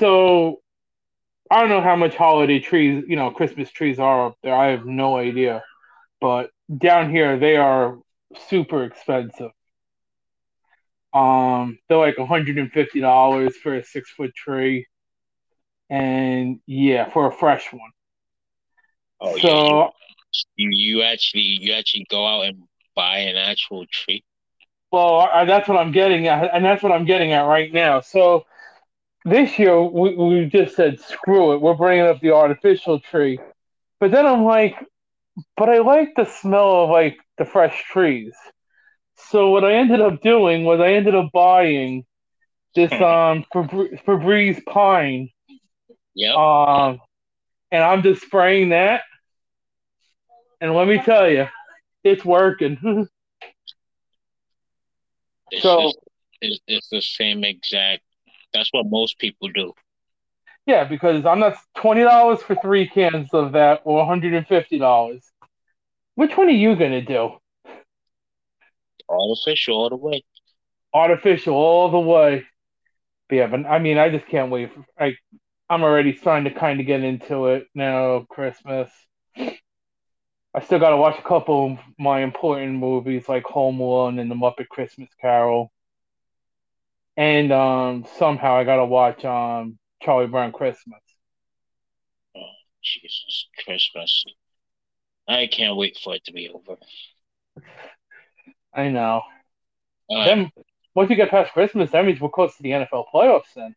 So I don't know how much holiday trees, you know, Christmas trees are up there. I have no idea. But down here, they are super expensive. They're like $150 for a 6-foot tree. And yeah, for a fresh one. Oh, so yeah. You actually go out and buy an actual tree? Well, that's what I'm getting at, and that's what I'm getting at right now. So this year, we just said, screw it. We're bringing up the artificial tree. But then I'm like, but I like the smell of, like, the fresh trees. So what I ended up doing was I ended up buying this Febreze pine. Yep. And I'm just spraying that. And let me tell you, it's working. It's the same exact. That's what most people do. Yeah, because I'm not $20 for 3 cans of that, or $150. Which one are you gonna do? Artificial all the way. Artificial all the way. But yeah, but I mean, I just can't wait. I'm already starting to kind of get into it now. Christmas. I still got to watch a couple of my important movies like Home Alone and The Muppet Christmas Carol. And somehow I got to watch Charlie Brown Christmas. Oh, Jesus, Christmas. I can't wait for it to be over. I know. Then, once you get past Christmas, that means we're close to the NFL playoffs then.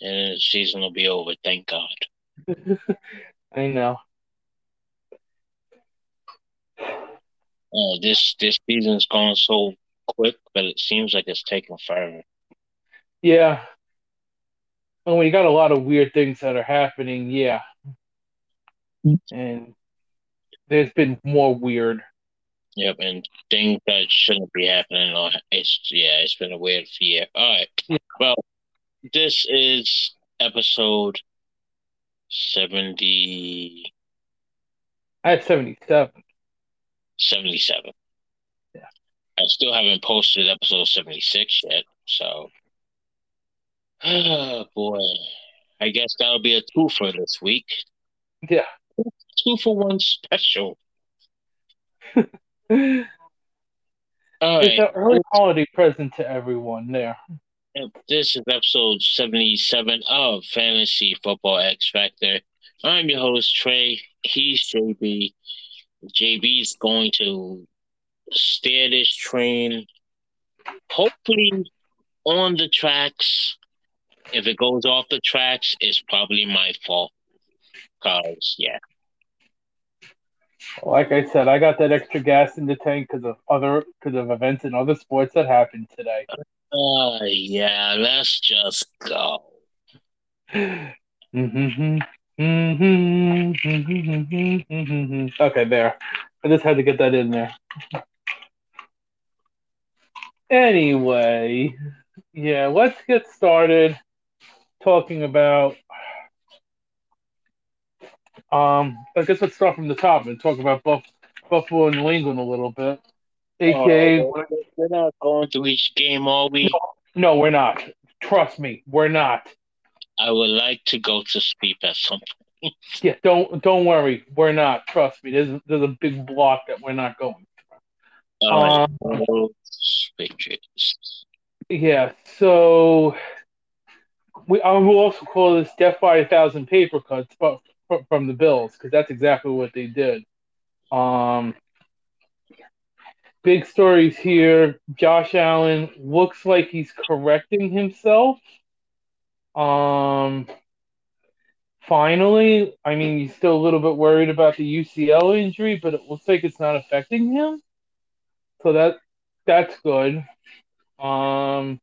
And the season will be over, thank God. I know. Oh, this season's gone so quick, but it seems like it's taking forever. Yeah. And we got a lot of weird things that are happening, yeah. And there's been more weird. Yep, and things that shouldn't be happening. It's been a weird year. All right. Yeah. Well, this is episode 70. I had 77. 77. Yeah. I still haven't posted episode 76 yet, so. Oh, boy. I guess that'll be a 2-fer this week. Yeah. 2-for-1 special. All right. It's an early holiday present to everyone there. This is episode 77 of Fantasy Football X Factor. I'm your host, Trey. He's JB. JB's going to steer this train, hopefully on the tracks. If it goes off the tracks, it's probably my fault. Cause yeah, like I said, I got that extra gas in the tank because of events and other sports that happened today. Yeah, let's just go. Mm-hmm. Mm-hmm, mm-hmm, mm-hmm, mm-hmm. Okay, there. I just had to get that in there. Anyway, yeah, let's get started talking about. I guess let's start from the top and talk about Buffalo and New England a little bit. AKA, we're not going through each game all week. No, we're not. Trust me, we're not. I would like to go to sleep at some point. Yeah, don't worry. We're not. Trust me. There's a big block that we're not going through. Yeah, so we'll also call this death by 1,000 paper cuts from the Bills, because that's exactly what they did. Big stories here. Josh Allen looks like he's correcting himself. Finally, I mean, he's still a little bit worried about the UCL injury, but it looks like it's not affecting him. So that's good. Stephon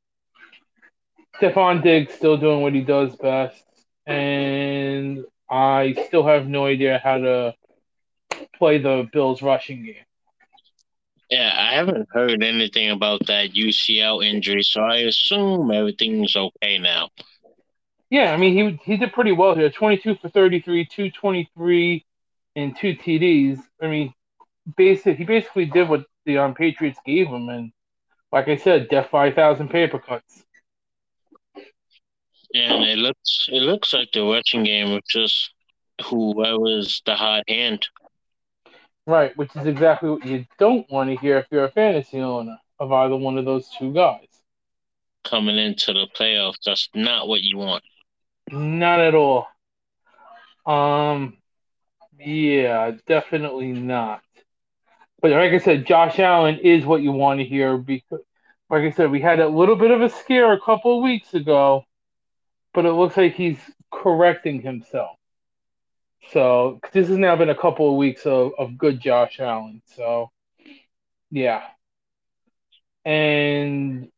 Diggs still doing what he does best. And I still have no idea how to play the Bills rushing game. Yeah, I haven't heard anything about that UCL injury, so I assume everything's okay now. Yeah, I mean, he did pretty well here. 22 for 33, 223, and 2 TDs. I mean, he basically did what the Patriots gave him. And like I said, death by 1,000 paper cuts. And it looks like the rushing game was just whoever's the hot hand. Right, which is exactly what you don't want to hear if you're a fantasy owner of either one of those two guys. Coming into the playoffs, that's not what you want. Not at all. Yeah, definitely not. But like I said, Josh Allen is what you want to hear because, like I said, we had a little bit of a scare a couple of weeks ago, but it looks like he's correcting himself. So this has now been a couple of weeks of good Josh Allen. So, yeah. And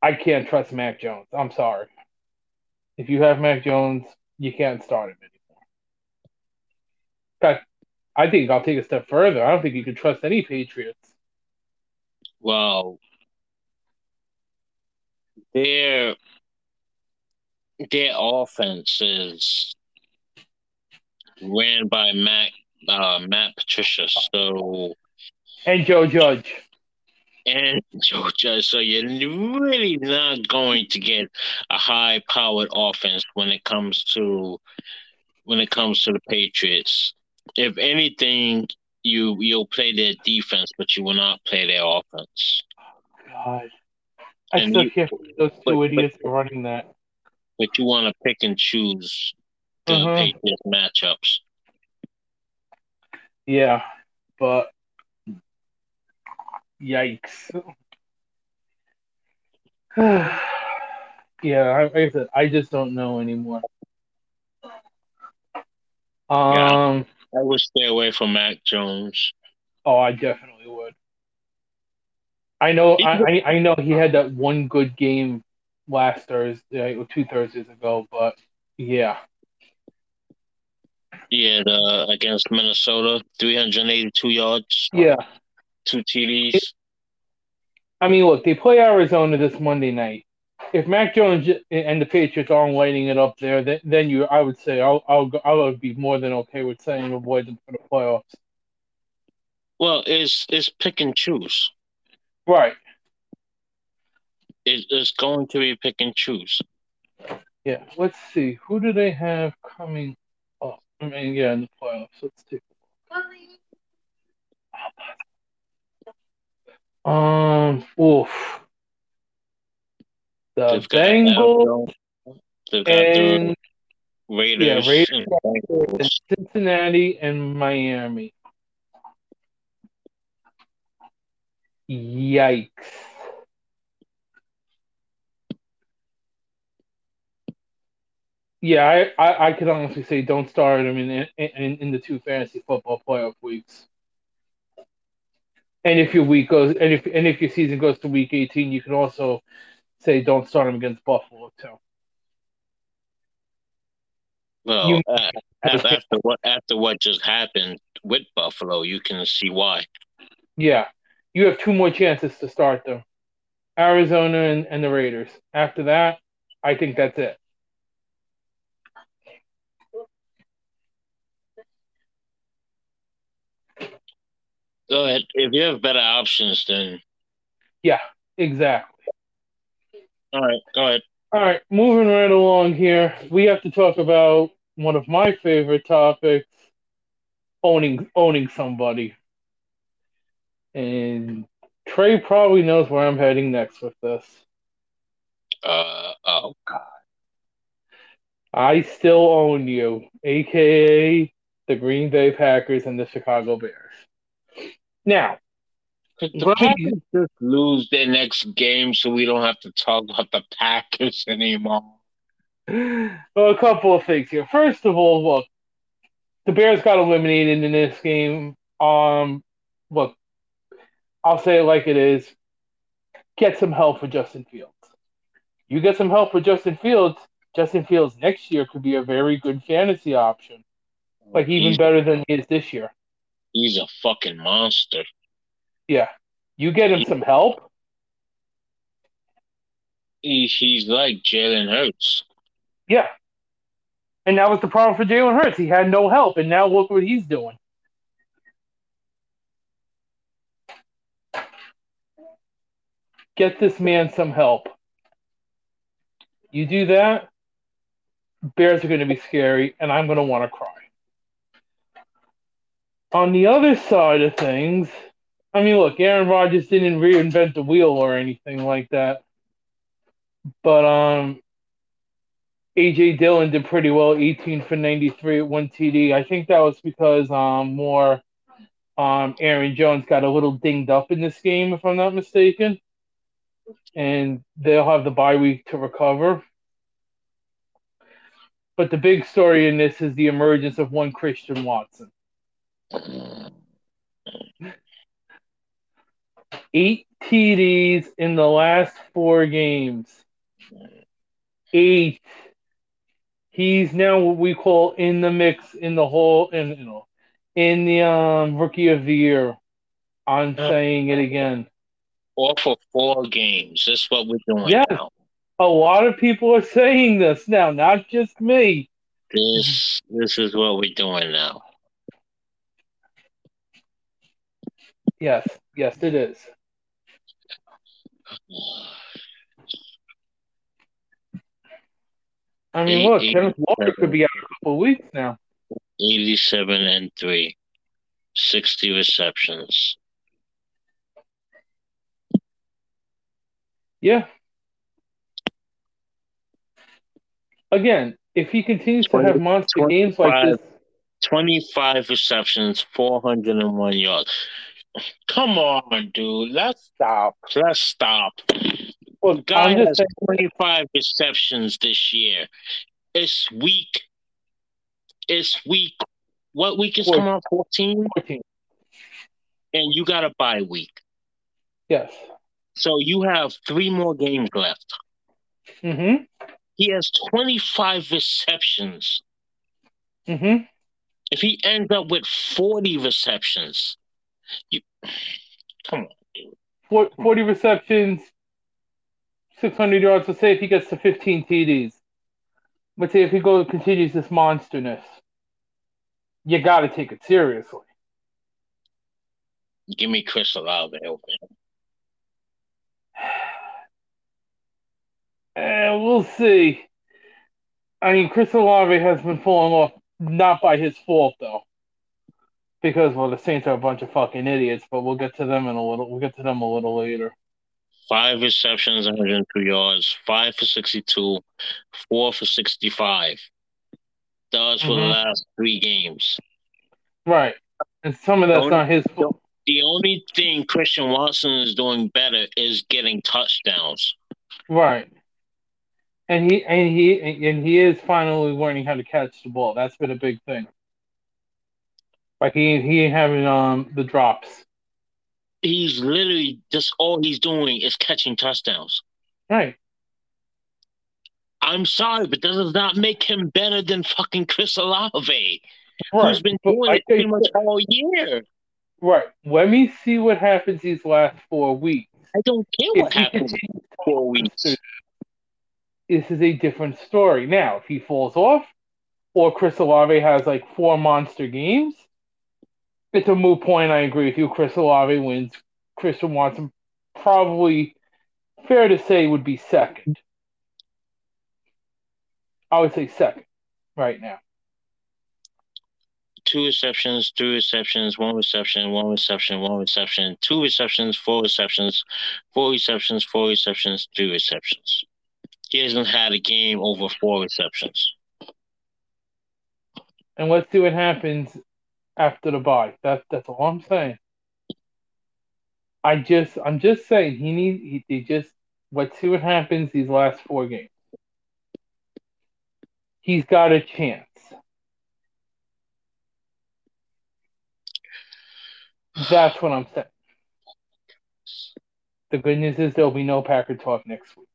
I can't trust Mac Jones. I'm sorry. If you have Mac Jones, you can't start him anymore. In fact, I think I'll take a step further. I don't think you can trust any Patriots. Well, their offense is ran by Matt Patricia, so and Joe Judge. So you're really not going to get a high-powered offense when it comes to the Patriots. If anything, you'll play their defense, but you will not play their offense. God, I still can't believe those two idiots are running that. But you want to pick and choose the Patriots matchups. Yeah, but yikes. Yeah, like I said, I just don't know anymore. I would stay away from Mac Jones. Oh, I definitely would. I know. I know he had that one good game last Thursday or two Thursdays ago, but yeah. Yeah, against Minnesota, 382 yards. Yeah. 2 TDs. I mean, look, they play Arizona this Monday night. If Mac Jones and the Patriots aren't lighting it up there, then I would say I would be more than okay with saying avoid them for the playoffs. Well, it's pick and choose. Right. It's going to be pick and choose. Yeah. Let's see. Who do they have coming up? I mean, yeah, in the playoffs. Let's see. The Bengals and Raiders, and Cincinnati and Miami. Yikes! Yeah, I could honestly say don't start them in the two fantasy football playoff weeks. And if your week goes, and if your season goes to week 18, you can also say don't start him against Buffalo too. Well, after what just happened with Buffalo, you can see why. Yeah, you have two more chances to start them: Arizona and the Raiders. After that, I think that's it. Go ahead. If you have better options, then... Yeah, exactly. All right, go ahead. All right, moving right along here, we have to talk about one of my favorite topics, owning somebody. And Trey probably knows where I'm heading next with this. Oh, God. I still own you, a.k.a. the Green Bay Packers and the Chicago Bears. Now, could the Packers just lose their next game so we don't have to talk about the Packers anymore? Well, a couple of things here. First of all, look, the Bears got eliminated in this game. Look, I'll say it like it is. Get some help for Justin Fields. You get some help for Justin Fields next year could be a very good fantasy option. Like, even better than he is this year. He's a fucking monster. Yeah. You get him some help? He's like Jalen Hurts. Yeah. And that was the problem for Jalen Hurts. He had no help, and now look what he's doing. Get this man some help. You do that, Bears are going to be scary, and I'm going to want to cry. On the other side of things, I mean, look, Aaron Rodgers didn't reinvent the wheel or anything like that. But A.J. Dillon did pretty well, 18 for 93 at one TD. I think that was because Aaron Jones got a little dinged up in this game, if I'm not mistaken. And they'll have the bye week to recover. But the big story in this is the emergence of one Christian Watson. 8 TDs in the last 4 games. 8. He's now what we call in the mix, in the Rookie of the Year. I'm saying it again. All for 4 games. That's what we're doing now. A lot of people are saying this now, not just me. This is what we're doing now. Yes, it is. I mean, look, Kenneth Walker could be out a couple of weeks now. 87-3, 60 receptions. Yeah. Again, if he continues to have monster games like this. 25 receptions, 401 yards. Come on, dude. Let's stop. Well, guy has 25 receptions this year. It's week. What week is coming out? 14? 14. And you got a bye week. Yes. So you have 3 more games left. Mm-hmm. He has 25 receptions. Mm-hmm. If he ends up with 40 receptions, come on, dude. 40 receptions, 600 yards. Let's say if he gets to 15 TDs. Let's say if he continues this monsterness, you got to take it seriously. Give me Chris Olave over him. And we'll see. I mean, Chris Olave has been falling off, not by his fault, though. Because, well, the Saints are a bunch of fucking idiots, but we'll get to them later. 5 receptions, 102 yards, 5 for 62, 4 for 65. That was for the last 3 games. Right. And some of that's not his fault. The only thing Christian Watson is doing better is getting touchdowns. Right. And he is finally learning how to catch the ball. That's been a big thing. Like he ain't having the drops. He's literally just all he's doing is catching touchdowns. Right. I'm sorry, but that does not make him better than fucking Chris Olave, who's been doing it pretty much all year. Right. Let me see what happens these last 4 weeks. I don't care what happens these 4 weeks. This is a different story. Now, if he falls off or Chris Olave has like 4 monster games, it's a moot point. I agree with you. Chris Olave wins. Christian Watson probably, fair to say, would be second. I would say second right now. 2 receptions, 3 receptions, 1 reception, 1 reception, 1 reception, 2 receptions, 4 receptions, 4 receptions, 4 receptions, 3 receptions. He hasn't had a game over 4 receptions. And let's see what happens after the bye. That's all I'm saying. I'm just saying let's see what happens these last 4 games. He's got a chance. That's what I'm saying. The good news is there'll be no Packer talk next week.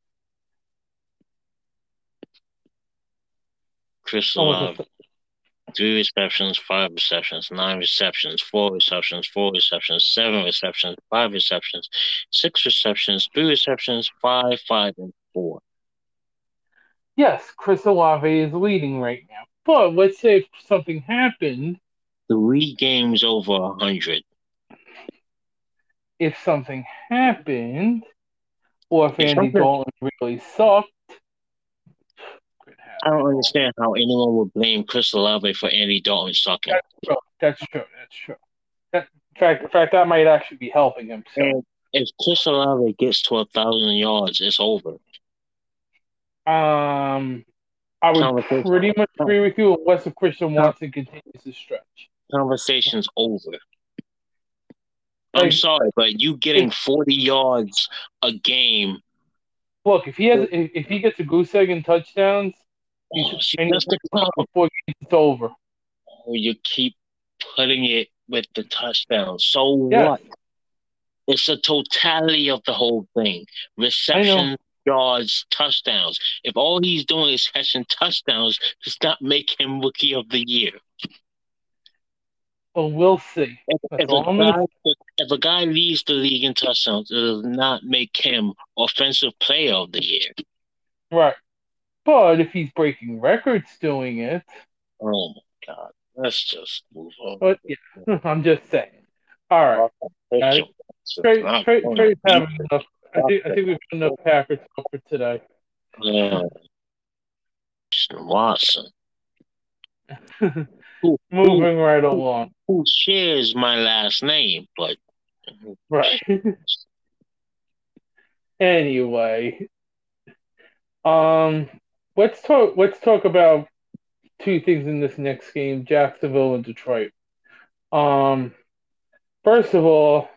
Chris Olave, 3 receptions, 5 receptions, 9 receptions, 4 receptions, 4 receptions, 7 receptions, 5 receptions, 6 receptions, 3 receptions, 5, and 4. Yes, Chris Olave is leading right now. But let's say if something happened. 3 games over 100. If something happened, or if Andy Dalton really sucked. I don't understand how anyone would blame Chris Olave for Andy Dalton sucking. That's true. In fact, that might actually be helping him. So. If Chris Olave gets to 1,000 yards, it's over. I would pretty much agree with you unless if Christian Watson continues to stretch. Conversation's over. I'm sorry, but you getting 40 yards a game. Look, if he gets a goose egg and touchdowns, that's the problem. Before it's over. Oh, you keep putting it with the touchdowns. So what? It's a totality of the whole thing. Reception, yards, touchdowns. If all he's doing is catching touchdowns, does not make him Rookie of the Year. Well, we'll see. If a guy leads the league in touchdowns, it does not make him Offensive Player of the Year. Right. But if he's breaking records doing it... Oh, my God. Let's just move on. But, yeah, I'm just saying. All right. Trey's having enough. I think we've got enough Packers for today. Yeah. Watson. Moving right along. Who shares my last name, but... Right. Anyway. Let's talk about two things in this next game, Jacksonville and Detroit. First of all,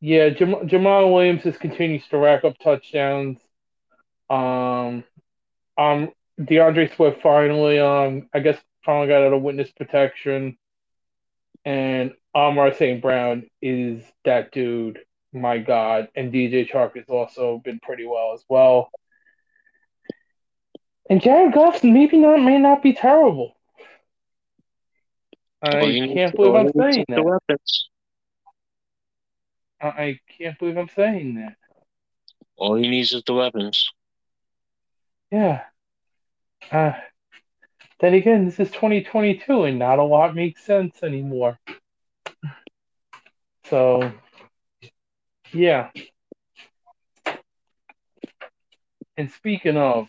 yeah, Jamal Williams just continues to rack up touchdowns. DeAndre Swift finally, I guess, finally got out of witness protection. And Amon-Ra St. Brown is that dude, my God. And DJ Chark has also been pretty well as well. And Jared Goff may not be terrible. I can't believe I'm saying that. All he needs is the weapons. Yeah. Then again, this is 2022 and not a lot makes sense anymore. So, yeah. And speaking of,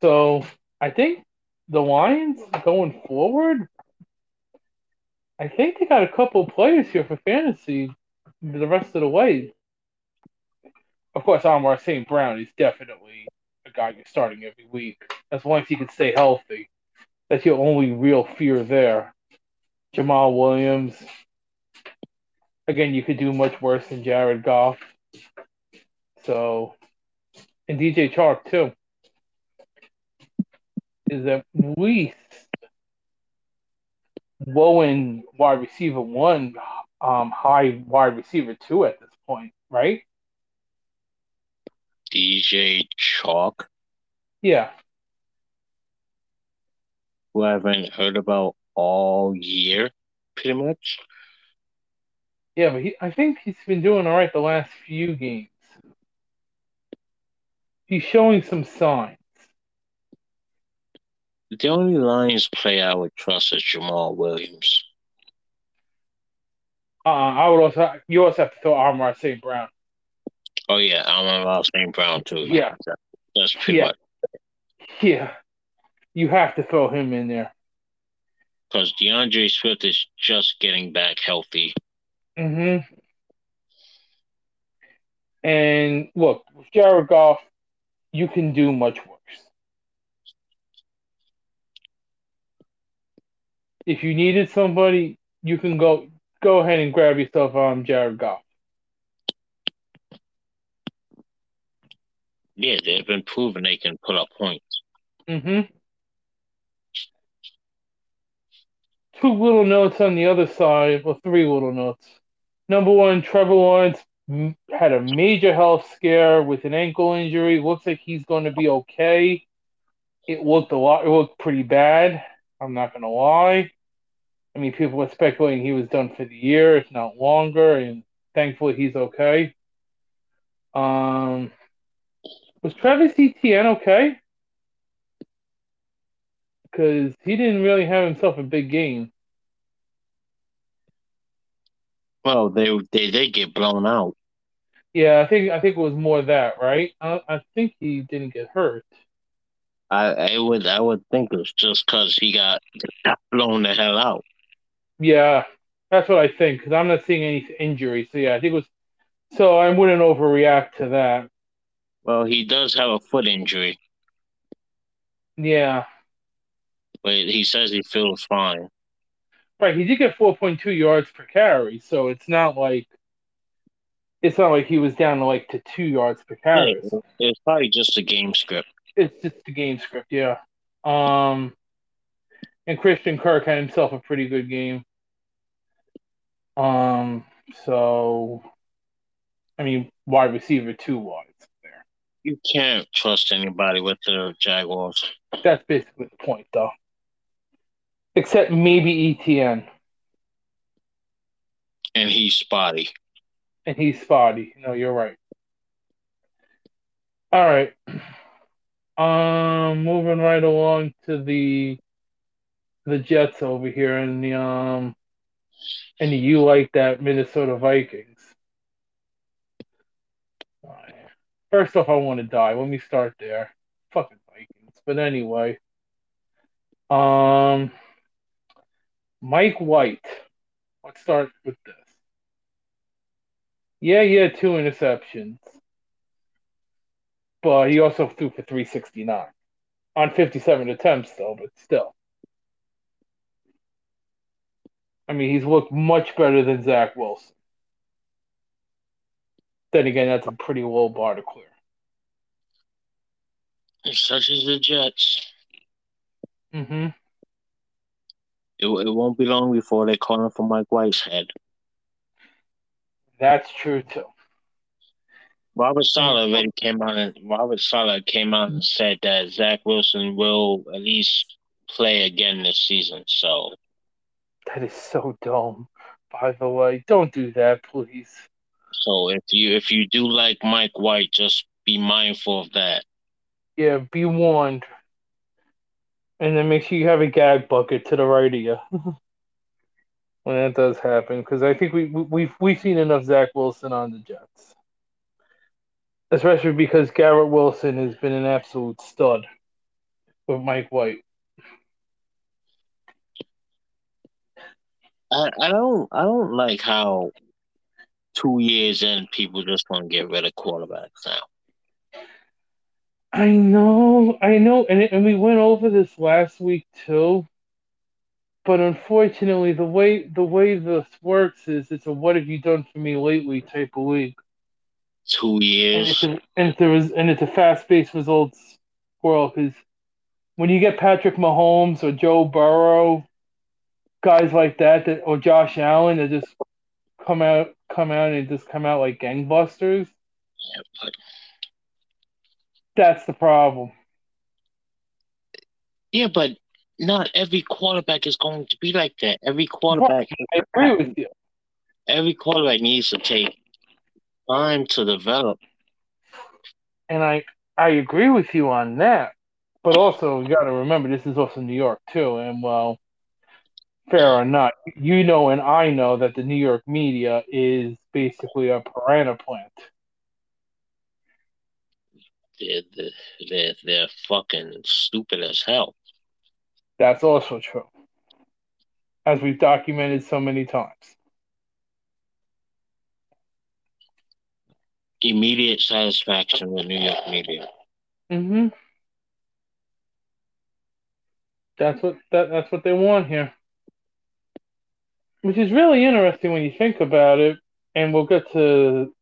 so I think the Lions going forward, I think they got a couple of players here for fantasy the rest of the way. Of course, Amon-Ra St. Brown is definitely a guy you're starting every week. As long as he can stay healthy. That's your only real fear there. Jamal Williams. Again, you could do much worse than Jared Goff. So, and DJ Chark, too, is at least low-end wide receiver 1, high wide receiver 2 at this point, right? DJ Chark? Yeah. Who I haven't heard about all year, pretty much. Yeah, but I think he's been doing all right the last few games. He's showing some signs. The only Lions player I would trust is Jamal Williams. You also have to throw Amon-Ra St. Brown. Oh yeah, Amon-Ra St. Brown too. Yeah, that's pretty much. Yeah, you have to throw him in there because DeAndre Swift is just getting back healthy. Mm-hmm. And look, with Jared Goff, you can do much worse. If you needed somebody, you can go ahead and grab yourself Jared Goff. Yeah, they've been proven they can put up points. Mm-hmm. Two little notes on the other side, or three little notes. Number one, Trevor Lawrence had a major health scare with an ankle injury. Looks like he's going to be okay. It looked pretty bad. I'm not going to lie. I mean, people were speculating he was done for the year, if not longer, and thankfully he's okay. Was Travis Etienne okay? Because he didn't really have himself a big game. Well, they did get blown out. Yeah, I think it was more that, right? I think he didn't get hurt. I would think it's just because he got blown the hell out. Yeah, that's what I think, because I'm not seeing any injuries. So yeah, I think it was. So I wouldn't overreact to that. Well, he does have a foot injury. Yeah. But he says he feels fine. Right, he did get 4.2 yards per carry, so it's not like he was down to 2 yards per carry. Yeah, it's probably just a game script. It's just a game script, yeah. And Christian Kirk had himself a pretty good game. So, I mean, wide receiver 2 wide. You can't trust anybody with the Jaguars. That's basically the point, though. Except maybe ETN. And he's spotty. No, you're right. All right. Moving right along to the Jets over here, and you like that Minnesota Vikings. First off, I want to die. Let me start there. Fucking Vikings. But anyway. Mike White. Let's start with this. Yeah, he had 2 interceptions. But he also threw for 369. On 57 attempts, though, but still. I mean, he's looked much better than Zach Wilson. Then again, that's a pretty low bar to clear. Such as the Jets. Mm-hmm. It won't be long before they call him for Mike White's head. That's true too. Robert Saleh came out and said that Zach Wilson will at least play again this season. So that is so dumb. By the way, don't do that, please. So if you do like Mike White, just be mindful of that. Yeah, be warned. And then make sure you have a gag bucket to the right of you when that does happen, because I think we've seen enough Zach Wilson on the Jets, especially because Garrett Wilson has been an absolute stud with Mike White. I don't like how 2 years in, people just want to get rid of quarterbacks now. I know, and we went over this last week too. But unfortunately, the way this works is it's a "what have you done for me lately" type of league. 2 years, and it's a fast-paced results world. Because when you get Patrick Mahomes or Joe Burrow, guys like that, or Josh Allen, that just come out like gangbusters. Yeah, but that's the problem. Yeah, but not every quarterback is going to be like that. Every quarterback, I agree with you. Every quarterback needs to take time to develop. And I agree with you on that. But also, you got to remember, this is also New York too, and well. Fair or not, you know and I know that the New York media is basically a piranha plant. They're fucking stupid as hell. That's also true. As we've documented so many times. Immediate satisfaction with New York media. Mm-hmm. That's what they want here. Which is really interesting when you think about it, and we'll get to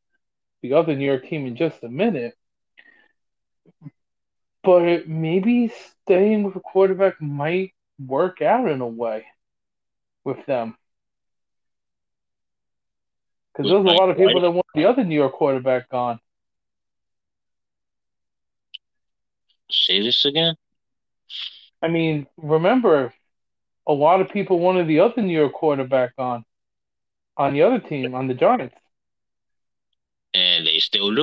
the other New York team in just a minute. But maybe staying with a quarterback might work out in a way with them. Because there's a lot of people that want the other New York quarterback gone. Say this again? I mean, remember... a lot of people wanted the other New York quarterback on the other team, on the Giants. And they still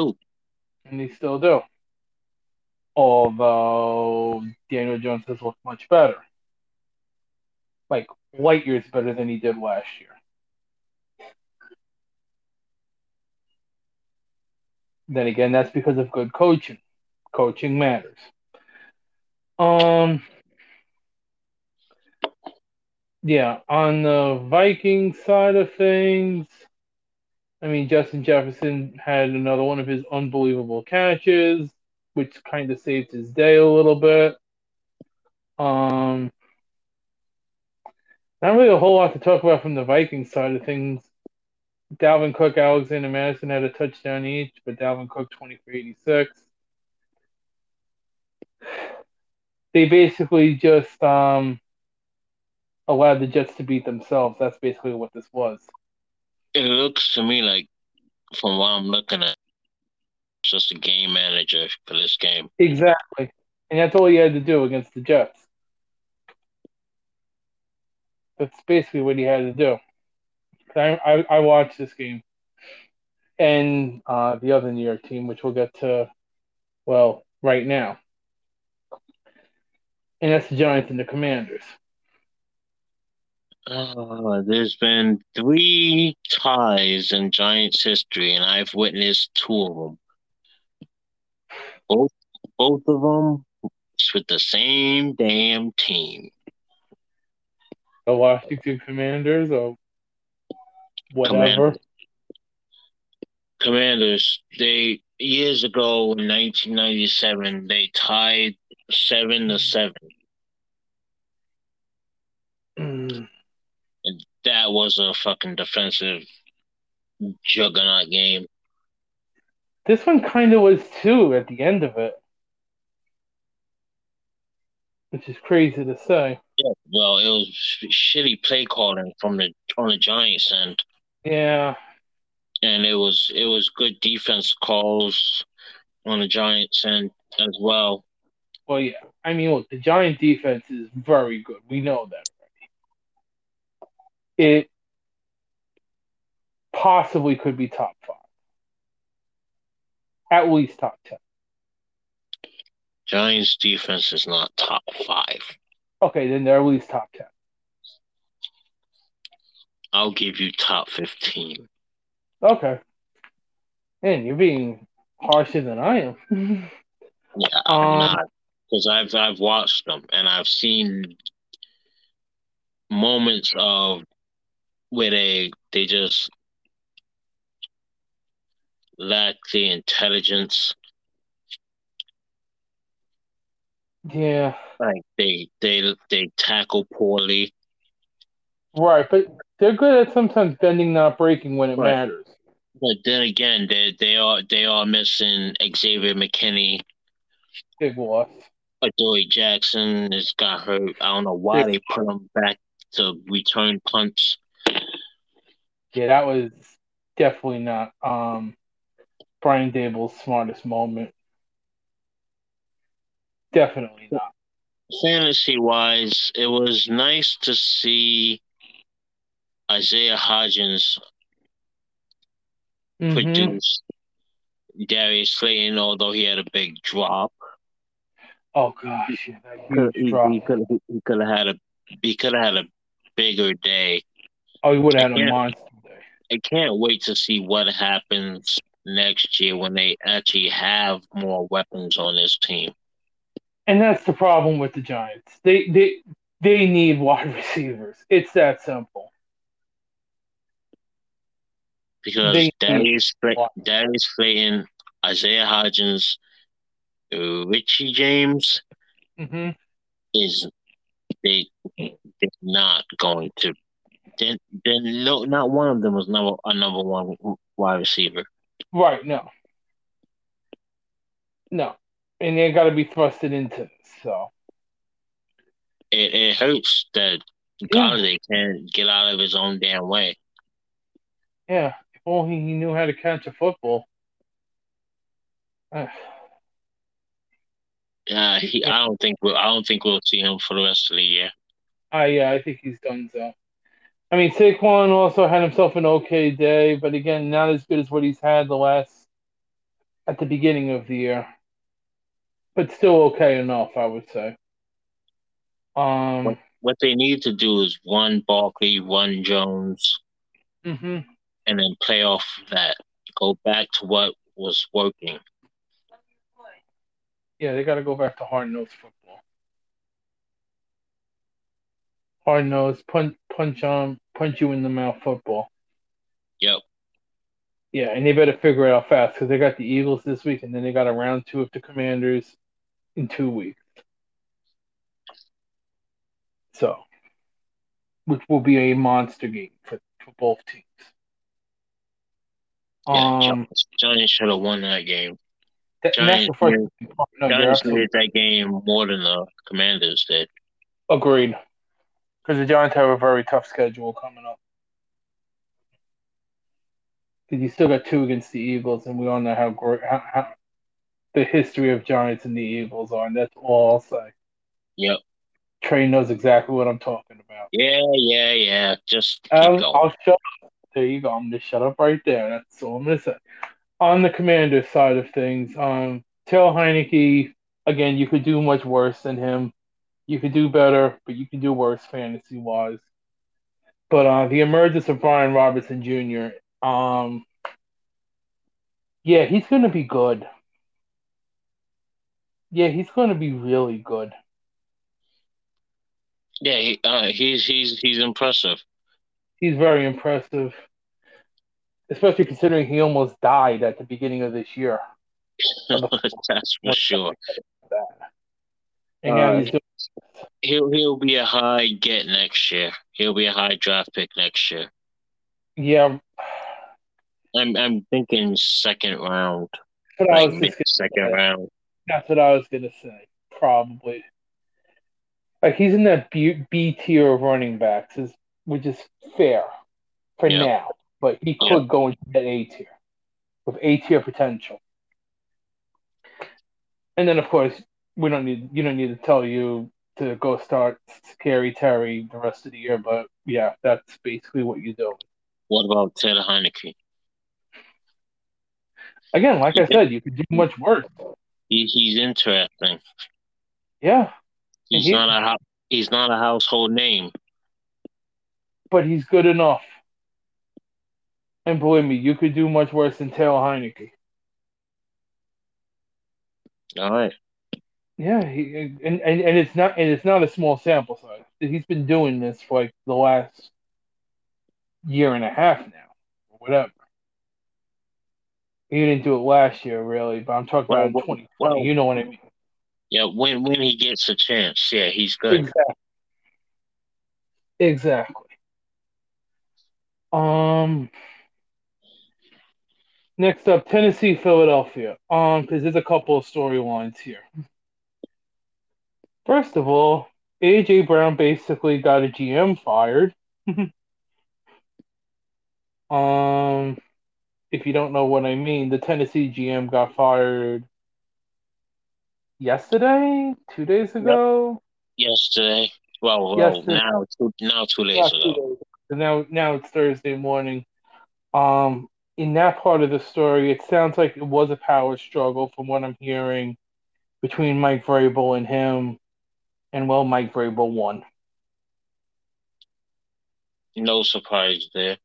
do. Although Daniel Jones has looked much better. Like, light years better than he did last year. Then again, that's because of good coaching. Coaching matters. Yeah, on the Vikings side of things, I mean, Justin Jefferson had another one of his unbelievable catches, which kind of saved his day a little bit. Not really a whole lot to talk about from the Vikings side of things. Dalvin Cook, Alexander Madison had a touchdown each, but Dalvin Cook 20 for 86. They basically just allowed the Jets to beat themselves. That's basically what this was. It looks to me like, from what I'm looking at, it's just a game manager for this game. Exactly. And that's all you had to do against the Jets. That's basically what he had to do. I watched this game. And the other New York team, which we'll get to, well, right now. And that's the Giants and the Commanders. There's been 3 ties in Giants history, and I've witnessed 2 of them. Both of them with the same damn team. The Washington Commanders or whatever? Commanders. They, years ago in 1997, they tied 7-7. And that was a fucking defensive juggernaut game. This one kind of was too at the end of it, which is crazy to say. Yeah, well, it was shitty play calling from the on the Giants end. Yeah, and it was good defense calls on the Giants end as well. Well, yeah, I mean, look, the Giant defense is very good. We know that already. It possibly could be top 5. At least top 10. Giants defense is not top 5. Okay, then they're at least top 10. I'll give you top 15. Okay. Man, you're being harsher than I am. Yeah, I'm not. Because I've watched them, and I've seen moments of where they just lack the intelligence. Yeah. Like they tackle poorly. Right, but they're good at sometimes bending, not breaking when it matters. But then again, they are missing Xavier McKinney. Big loss. Adoree Jackson has got hurt. I don't know why they put him back to return punts. Yeah, that was definitely not Brian Dable's smartest moment. Definitely not. Fantasy-wise, it was nice to see Isaiah Hodgins produce Darius Slayton, although he had a big drop. Oh gosh, he could have had a bigger day. Oh, he would have had a monster day. I can't wait to see what happens next year when they actually have more weapons on this team. And that's the problem with the Giants. They need wide receivers. It's that simple. Because Darius Slayton, Isaiah Hodgins, Richie James is not going to. Not one of them was a number one wide receiver. Right? No. And they got to be thrusted into it, so. It hurts that Galladay can't get out of his own damn way. Yeah, if only he knew how to catch a football. Yeah, I don't think we'll see him for the rest of the year. Yeah, I think he's done so. I mean, Saquon also had himself an okay day, but again, not as good as what he's had at the beginning of the year. But still okay enough, I would say. What they need to do is one Barkley, one Jones, and then play off that. Go back to what was working. Yeah, they got to go back to hard-nosed football. Hard-nosed, punch you in the mouth football. Yep. Yeah, and they better figure it out fast because they got the Eagles this week, and then they got a round two of the Commanders in 2 weeks. So, which will be a monster game for both teams. Yeah, Giants should have won that game. Giants needed that game more than the Commanders did. Agreed. Because the Giants have a very tough schedule coming up. Because you still got two against the Eagles, and we all know how great how the history of Giants and the Eagles are, and that's all I'll say. Yep. Trey knows exactly what I'm talking about. Yeah. Just keep going. I'll shut up. There you go. I'm going to shut up right there. That's all I'm going to say. On the Commander side of things, Taylor Heinicke, again, you could do much worse than him. You could do better, but you could do worse fantasy-wise. But the emergence of Brian Robinson Jr., he's going to be good. Yeah, he's going to be really good. Yeah, he's impressive. He's very impressive, especially considering he almost died at the beginning of this year. That's for sure. And now he's doing... He'll be a high get next year. He'll be a high draft pick next year. Yeah, I'm thinking second round. That's what I was round. That's what I was gonna say. Probably. Like he's in that B tier of running backs, which is fair for now. But he could go into that A tier with A tier potential. And then, of course, you don't need to tell you to go start Scary Terry the rest of the year. But yeah, that's basically what you do. What about Taylor Heinicke? Again, like I said, you could do much worse. He's interesting. Yeah. He's not a household name, but he's good enough. And believe me, you could do much worse than Taylor Heinicke. All right. Yeah, it's not a small sample size. He's been doing this for like the last year and a half now, or whatever. He didn't do it last year, really, but I'm talking about 2020. Well, you know what I mean. Yeah, when he gets a chance, yeah, he's good. Exactly. Next up, Tennessee, Philadelphia. Because there's a couple of storylines here. First of all, A.J. Brown basically got a GM fired. If you don't know what I mean, the Tennessee GM got fired. Yesterday? 2 days ago? Yesterday. Yesterday. Now 2 days ago. So now it's Thursday morning. In that part of the story, it sounds like it was a power struggle from what I'm hearing between Mike Vrabel and him. And, Mike Vrabel won. No surprise there.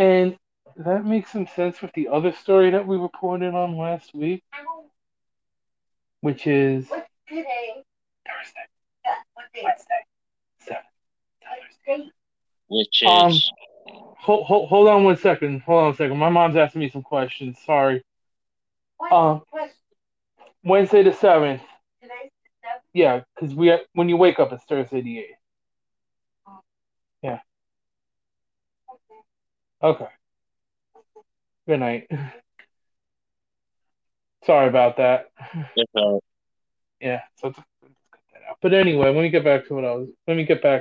And that makes some sense with the other story that we reported on last week, which is Thursday. Which is hold on 1 second. My mom's asking me some questions. Sorry. Wednesday the 7th. Yeah, because when you wake up, it's Thursday the 8th. Yeah. Okay. Good night. Sorry about that. Yeah, so let's cut that out. But anyway, let me get back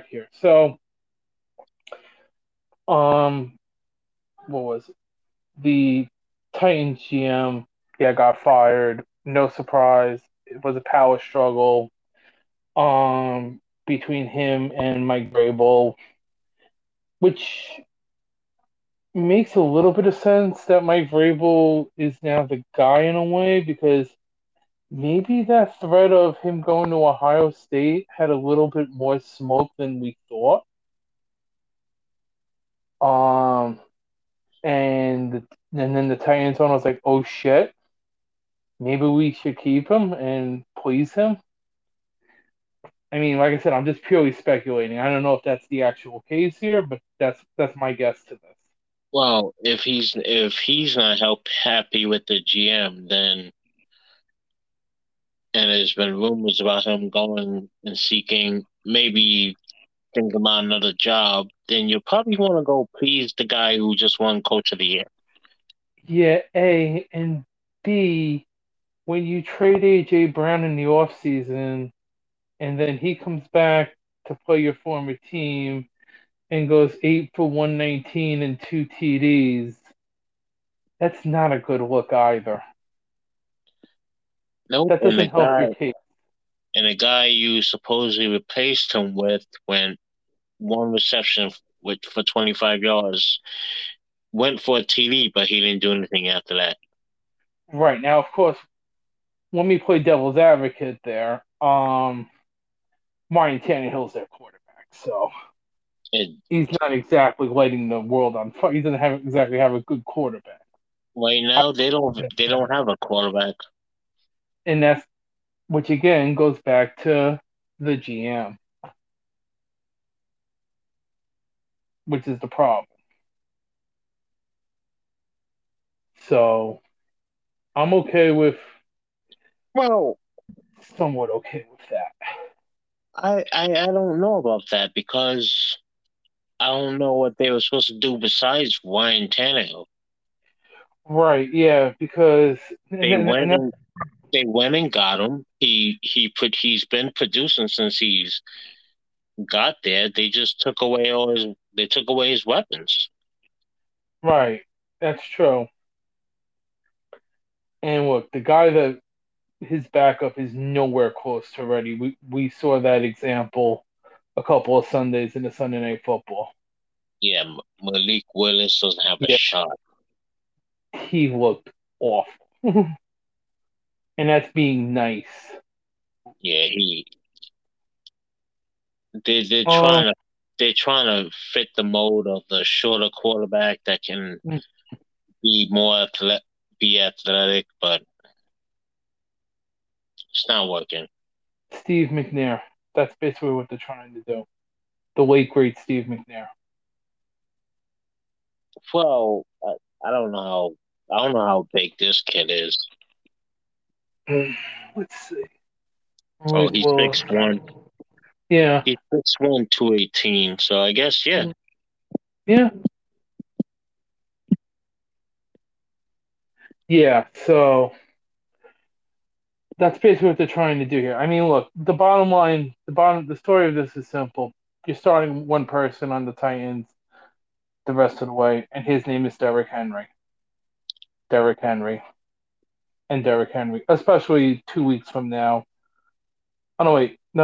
here. So, what was it? The Titans GM, got fired. No surprise. It was a power struggle, between him and Mike Vrabel, which makes a little bit of sense that Mike Vrabel is now the guy in a way, because maybe that threat of him going to Ohio State had a little bit more smoke than we thought. And And then the Titans one was like, oh shit, maybe we should keep him and please him. I mean, like I said, I'm just purely speculating. I don't know if that's the actual case here, but that's my guess to this. Well, if he's not happy with the GM, then and there's been rumors about him going and seeking, maybe thinking about another job, then you'll probably want to go please the guy who just won Coach of the Year. Yeah, A, and B, when you trade A.J. Brown in the offseason and then he comes back to play your former team and goes 8 for 119 and 2 TDs, that's not a good look either. Nope. That doesn't help your case. And the guy you supposedly replaced him with went one reception for 25 yards, went for a TD, but he didn't do anything after that. Right. Now, of course, let me play devil's advocate there. Martin Tannehill's their quarterback, so he's not exactly lighting the world on fire. He doesn't have a good quarterback. Right now, they don't have a quarterback. And that's, which again goes back to the GM, which is the problem. So I'm okay with, well, somewhat okay with that. I don't know about that because I don't know what they were supposed to do besides Ryan Tannehill. Right, yeah, because they went and got him. He's been producing since he's got there. They just took away his weapons. Right, that's true. And look, the guy that his backup is nowhere close to ready. We saw that example a couple of Sundays in the Sunday Night Football. Yeah, Malik Willis doesn't have a shot. He looked awful. And that's being nice. Yeah, they're trying to fit the mold of the shorter quarterback that can be more athletic, but it's not working. Steve McNair. That's basically what they're trying to do. The late great Steve McNair. Well, I don't know how big this kid is. Let's see. Oh, he's 6'1". Yeah. He's 6'1", 218, so I guess, yeah. Yeah. Yeah, so that's basically what they're trying to do here. I mean, look, the bottom line, the story of this is simple. You're starting one person on the Titans the rest of the way, and his name is Derrick Henry, especially 2 weeks from now. Oh, no,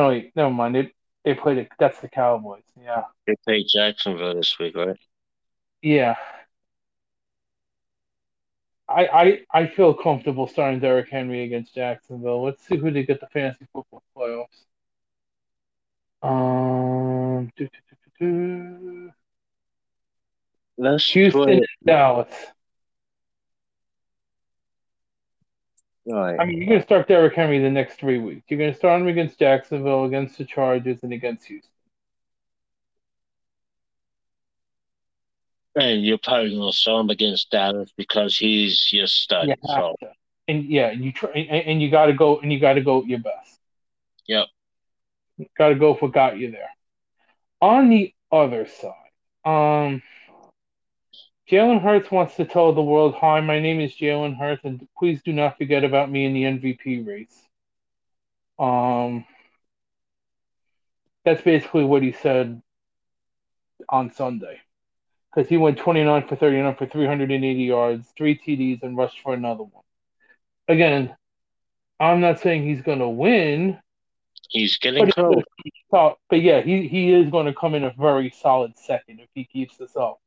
wait, never mind. They played it. That's the Cowboys, yeah. They played Jacksonville this week, right? Yeah. I feel comfortable starting Derrick Henry against Jacksonville. Let's see who they get the fantasy football playoffs. Let's Houston and Dallas. Right. I mean, you're going to start Derrick Henry the next 3 weeks. You're going to start him against Jacksonville, against the Chargers, and against Houston. And you're probably going to start him against Dallas because he's your stud. You got to go with your best. Yep. You got to go for what got you there. On the other side, Jalen Hurts wants to tell the world, hi, my name is Jalen Hurts, and please do not forget about me in the MVP race. That's basically what he said on Sunday. Because he went 29 for 39 for 380 yards, 3 TDs, and rushed for another one. Again, I'm not saying he's going to win. He's getting close. But yeah, he is going to come in a very solid second if he keeps this up.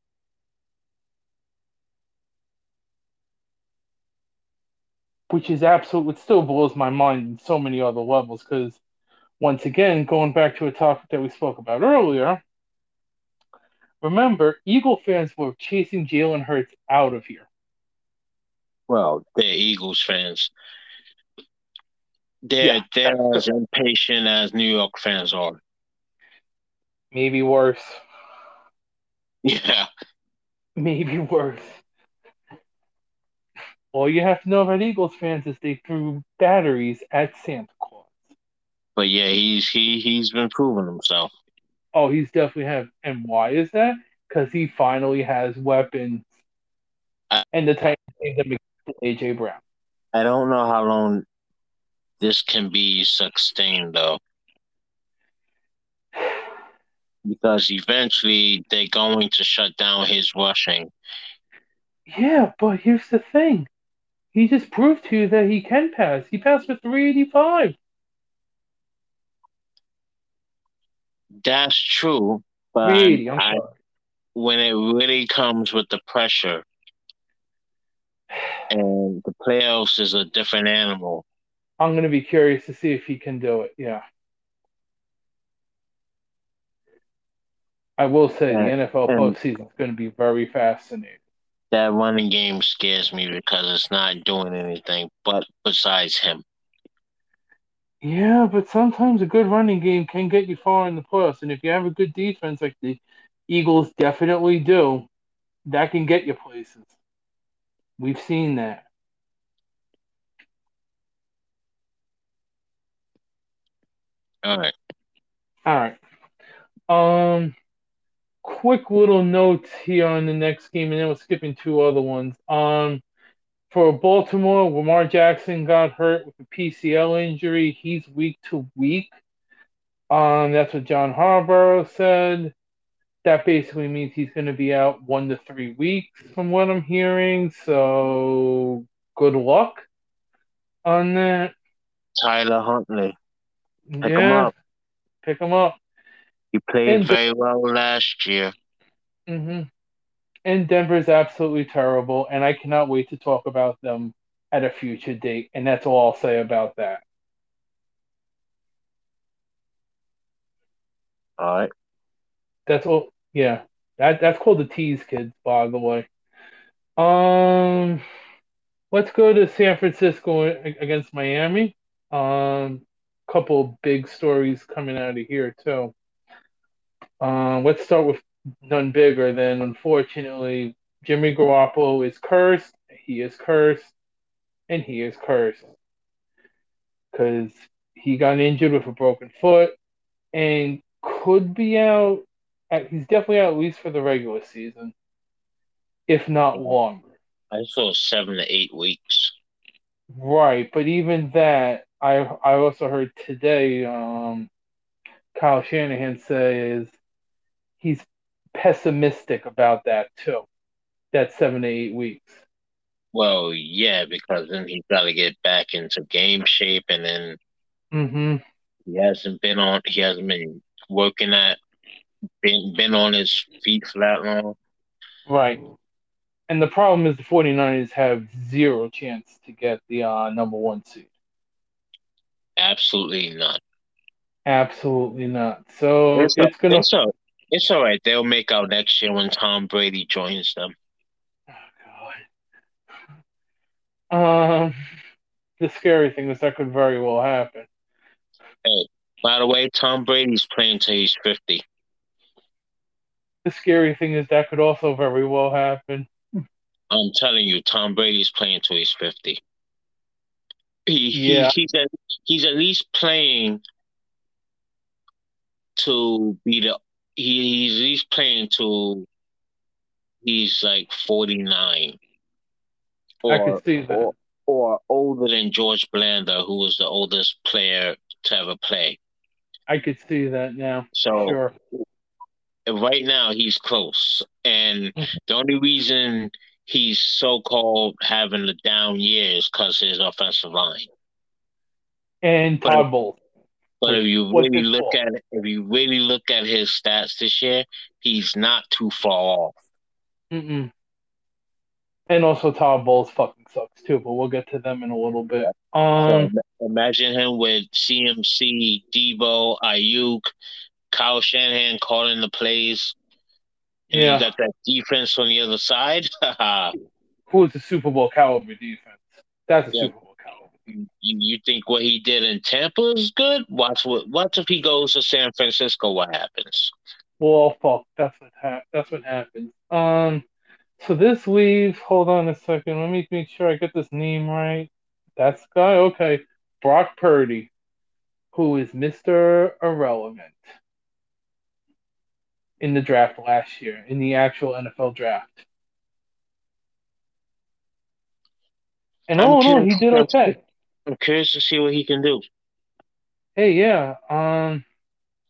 Which is absolutely, it still blows my mind in so many other levels because, once again, going back to a topic that we spoke about earlier, remember, Eagle fans were chasing Jalen Hurts out of here. Well, they're Eagles fans. They're as impatient as New York fans are. Maybe worse. Yeah. Maybe worse. All you have to know about Eagles fans is they threw batteries at Santa Claus. But yeah, he's been proving himself. Oh, he's definitely have. And why is that? Because he finally has weapons. And the Titans gave them A.J. Brown. I don't know how long this can be sustained, though. Because eventually they're going to shut down his rushing. Yeah, but here's the thing. He just proved to you that he can pass. He passed for 385. That's true. But when it really comes with the pressure, and the playoffs is a different animal. I'm going to be curious to see if he can do it, yeah. I will say the NFL postseason is going to be very fascinating. That running game scares me because it's not doing anything but besides him. Yeah, but sometimes a good running game can get you far in the playoffs. And if you have a good defense like the Eagles definitely do, that can get you places. We've seen that. All right. Quick little notes here on the next game, and then we'll skip in two other ones. For Baltimore, Lamar Jackson got hurt with a PCL injury. He's week to week. That's what John Harbaugh said. That basically means he's going to be out 1 to 3 weeks from what I'm hearing. So good luck on that. Tyler Huntley. Pick him up. He played very well last year. Mm-hmm. And Denver's absolutely terrible, and I cannot wait to talk about them at a future date, and that's all I'll say about that. All right. That's all. Yeah. That's called the tease, kids, by the way. Let's go to San Francisco against Miami. Couple big stories coming out of here, too. Let's start with none bigger than, unfortunately, Jimmy Garoppolo is cursed. He is cursed. And he is cursed. Because he got injured with a broken foot and could be out. He's definitely out at least for the regular season, if not longer. I saw 7 to 8 weeks. Right, but even that, I also heard today Kyle Shanahan says he's pessimistic about that too, that 7 to 8 weeks. Well, yeah, because then he's got to get back into game shape, and then he hasn't been working at been on his feet for that long. Right. And the problem is the 49ers have zero chance to get the number one seed. Absolutely not. So it's all right. They'll make out next year when Tom Brady joins them. Oh, God. The scary thing is that could very well happen. Hey, by the way, Tom Brady's playing till he's 50. The scary thing is that could also very well happen. I'm telling you, Tom Brady's playing till he's 50. He's at least playing to be he's at least playing to he's like 49. I can see that. Or older than George Blanda, who was the oldest player to ever play. I could see that now. So sure. Right now he's close. And the only reason he's so-called having the down years because his offensive line. And Todd Bowles. But if you really look at his stats this year, he's not too far off. Mm-mm. And also Todd Bowles fucking sucks too, but we'll get to them in a little bit. So imagine him with CMC, Debo, Ayuk, Kyle Shanahan calling the plays. And you got that defense on the other side. who is a Super Bowl caliber defense. That's a Super Bowl caliber defense. You think what he did in Tampa is good? Watch if he goes to San Francisco, what happens? Well, fuck, that's what happens. So this leaves, hold on a second, let me make sure I get this name right. That's the guy, okay. Brock Purdy, who is Mr. Irrelevant in the draft last year, in the actual NFL draft. And he did okay. I'm curious to see what he can do. Hey, yeah,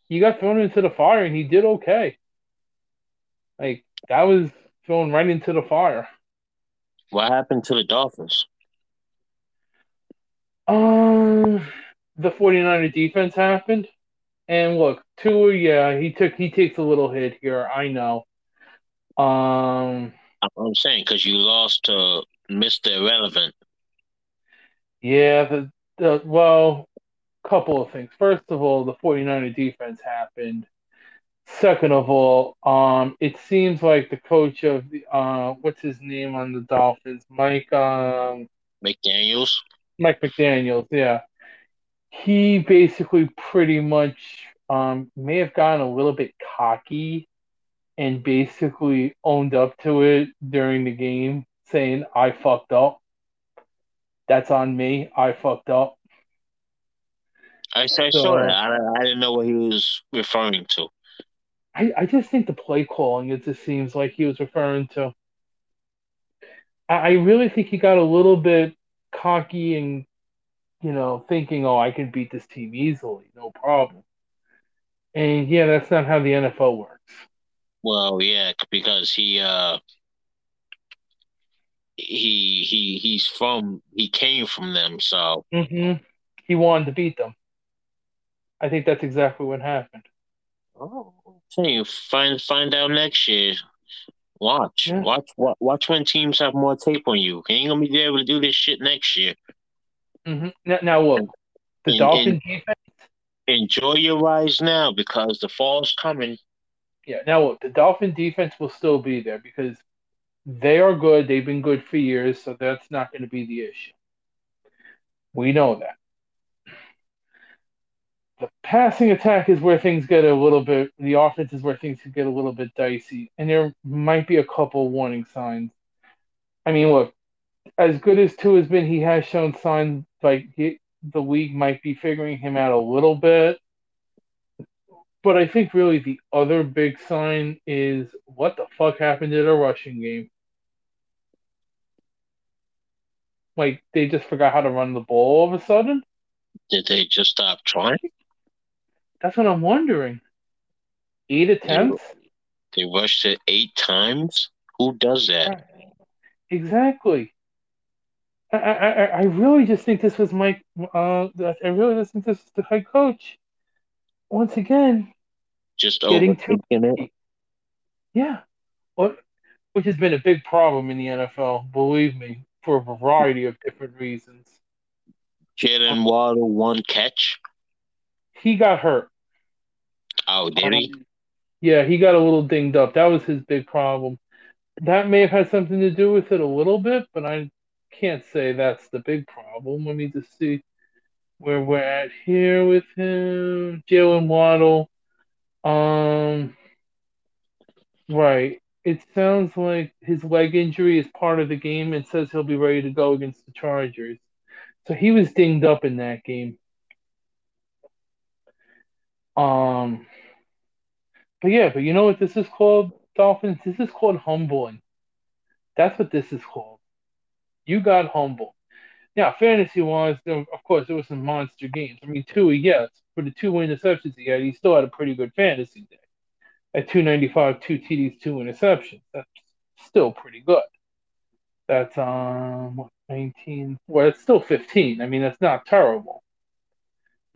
he got thrown into the fire and he did okay. Like, that was thrown right into the fire. What happened to the Dolphins? The 49er defense happened. And look, Tua, yeah, he takes a little hit here. I know. I'm saying because you lost to Mr. Irrelevant. Yeah, well, couple of things. First of all, the 49er defense happened. Second of all, it seems like the coach of the what's his name on the Dolphins, Mike McDaniels. Mike McDaniels, yeah. He basically pretty much may have gotten a little bit cocky and basically owned up to it during the game, saying, I fucked up. That's on me. I fucked up. I saw that. I didn't know what he was referring to. I just think the play calling, it just seems like he was referring to. I really think he got a little bit cocky and, you know, thinking, oh, I can beat this team easily, no problem. And, yeah, that's not how the NFL works. Well, yeah, because he came from them, so. Mm-hmm. He wanted to beat them. I think that's exactly what happened. Oh, okay. Find out next year. Watch. Yeah. Watch when teams have more tape on you. You ain't going to be able to do this shit next year. Mm-hmm. Now look, the Dolphins defense. Enjoy your rise now because the fall's coming. Yeah, now look, the Dolphin defense will still be there because they are good. They've been good for years, so that's not going to be the issue. We know that. The passing attack is where things get a little bit – the offense is where things can get a little bit dicey, and there might be a couple warning signs. I mean, look, as good as Tua has been, he has shown signs like the league might be figuring him out a little bit. But I think really the other big sign is what the fuck happened to the rushing game. Like, they just forgot how to run the ball all of a sudden? Did they just stop trying? That's what I'm wondering. 8 attempts? They rushed it 8 times? Who does that? Exactly. I really just think this was Mike. I really just think this was the head coach. Once again, just overthinking it. Yeah. Which has been a big problem in the NFL, believe me, for a variety of different reasons. Jalen Waddle, 1 catch. He got hurt. Oh, did he? Yeah, he got a little dinged up. That was his big problem. That may have had something to do with it a little bit, but I can't say that's the big problem. Let me just see where we're at here with him. Jalen Waddle. Right. It sounds like his leg injury is part of the game and says he'll be ready to go against the Chargers. So he was dinged up in that game. But you know what this is called, Dolphins? This is called humbling. That's what this is called. You got humbled. Now, fantasy-wise, of course, there were some monster games. I mean, Tua, yes, for the 2 interceptions he still had a pretty good fantasy day. At 295, 2 TDs, 2 interceptions. That's still pretty good. That's, 19. Well, it's still 15. I mean, that's not terrible.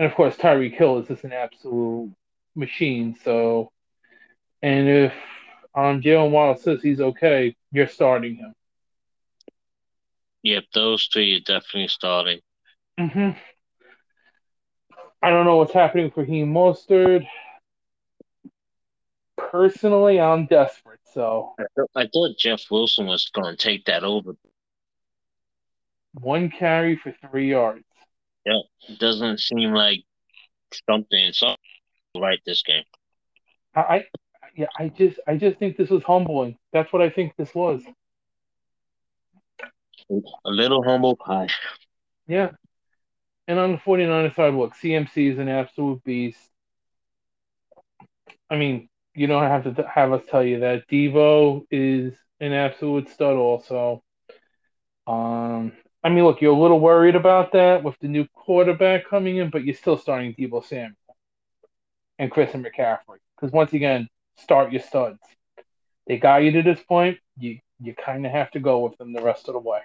And, of course, Tyreek Hill is just an absolute machine. So, and if Jalen Waddle says he's okay, you're starting him. Yep, those 3 are definitely starting. Mm-hmm. I don't know what's happening for Raheem Mostert. Personally, I'm desperate, so. I thought Jeff Wilson was going to take that over One carry for 3 yards. Yeah, it doesn't seem like something right this game. I just think this was humbling. That's what I think this was. A little humble pie. Yeah. And on the 49er side, look, CMC is an absolute beast. I mean, you don't have to have us tell you that. Devo is an absolute stud also. I mean, look, you're a little worried about that with the new quarterback coming in, but you're still starting Deebo Samuel and Christian McCaffrey. Because once again, start your studs. They got you to this point. You kind of have to go with them the rest of the way.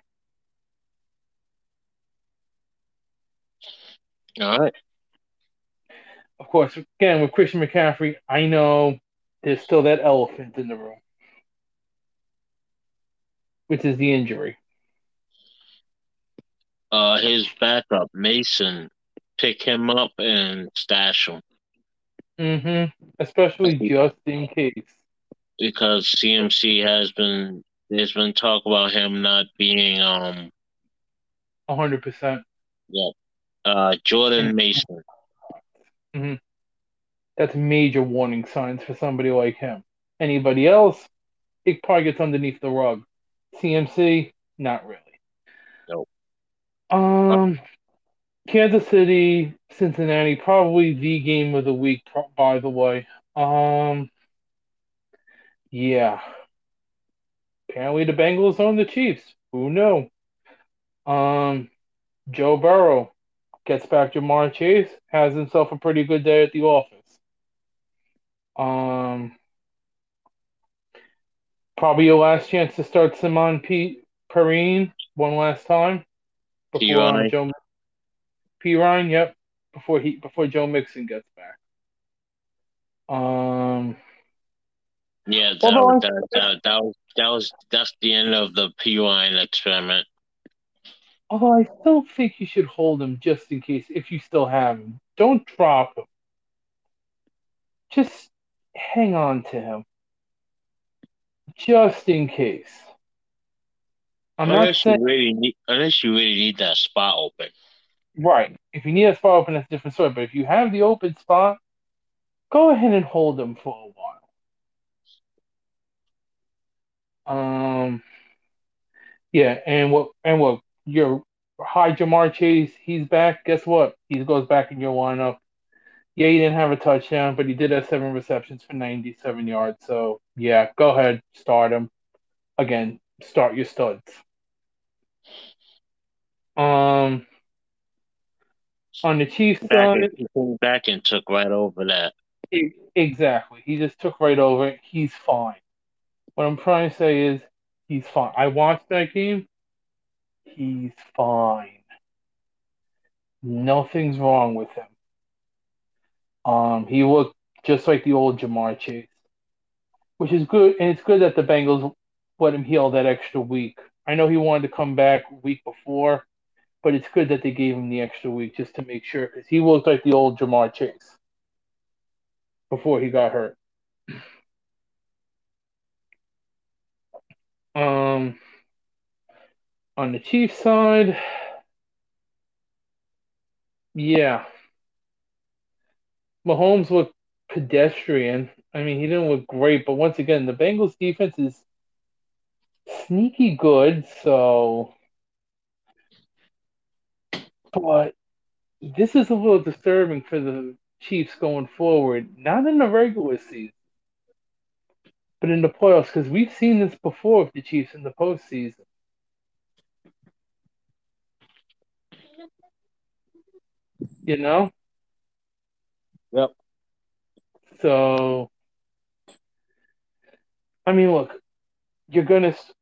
All right. Of course, again, with Christian McCaffrey, I know there's still that elephant in the room, which is the injury. His backup, Mason, pick him up and stash him. Mm-hmm. Especially just in case. Because CMC there's been talk about him not being 100%. Yeah. Jordan Mason. Mm-hmm. That's major warning signs for somebody like him. Anybody else, it probably gets underneath the rug. CMC, not really. Nope. Kansas City, Cincinnati, probably the game of the week, by the way. Yeah. Apparently the Bengals own the Chiefs. Who knew? Joe Burrow gets back Jamar Chase, has himself a pretty good day at the office. Probably your last chance to start Simon Perrine one last time. Perrine, yep. Before Joe Mixon gets back. Yeah, that's the end of the Perrine experiment. Although I still think you should hold him just in case if you still have him. Don't drop him. Just hang on to him. Just in case. Unless you really need that spot open. Right. If you need a spot open, that's a different story. But if you have the open spot, go ahead and hold them for a while. Yeah, and what your high Jamar Chase, he's back. Guess what? He goes back in your lineup. Yeah, he didn't have a touchdown, but he did have 7 receptions for 97 yards. So, yeah, go ahead. Start him. Again, start your studs. On the Chiefs side, he came back and took right over that. Exactly. He just took right over it. He's fine. What I'm trying to say is he's fine. I watched that game. He's fine. Nothing's wrong with him. He looked just like the old Jamar Chase, which is good, and it's good that the Bengals let him heal that extra week. I know he wanted to come back week before, but it's good that they gave him the extra week just to make sure, because he looked like the old Jamar Chase before he got hurt. On the Chiefs side, yeah. Mahomes looked pedestrian. I mean, he didn't look great, but once again, the Bengals defense is sneaky good, so. But this is a little disturbing for the Chiefs going forward, not in the regular season, but in the playoffs, because we've seen this before with the Chiefs in the postseason. You know? Yep. So, I mean, look, Travis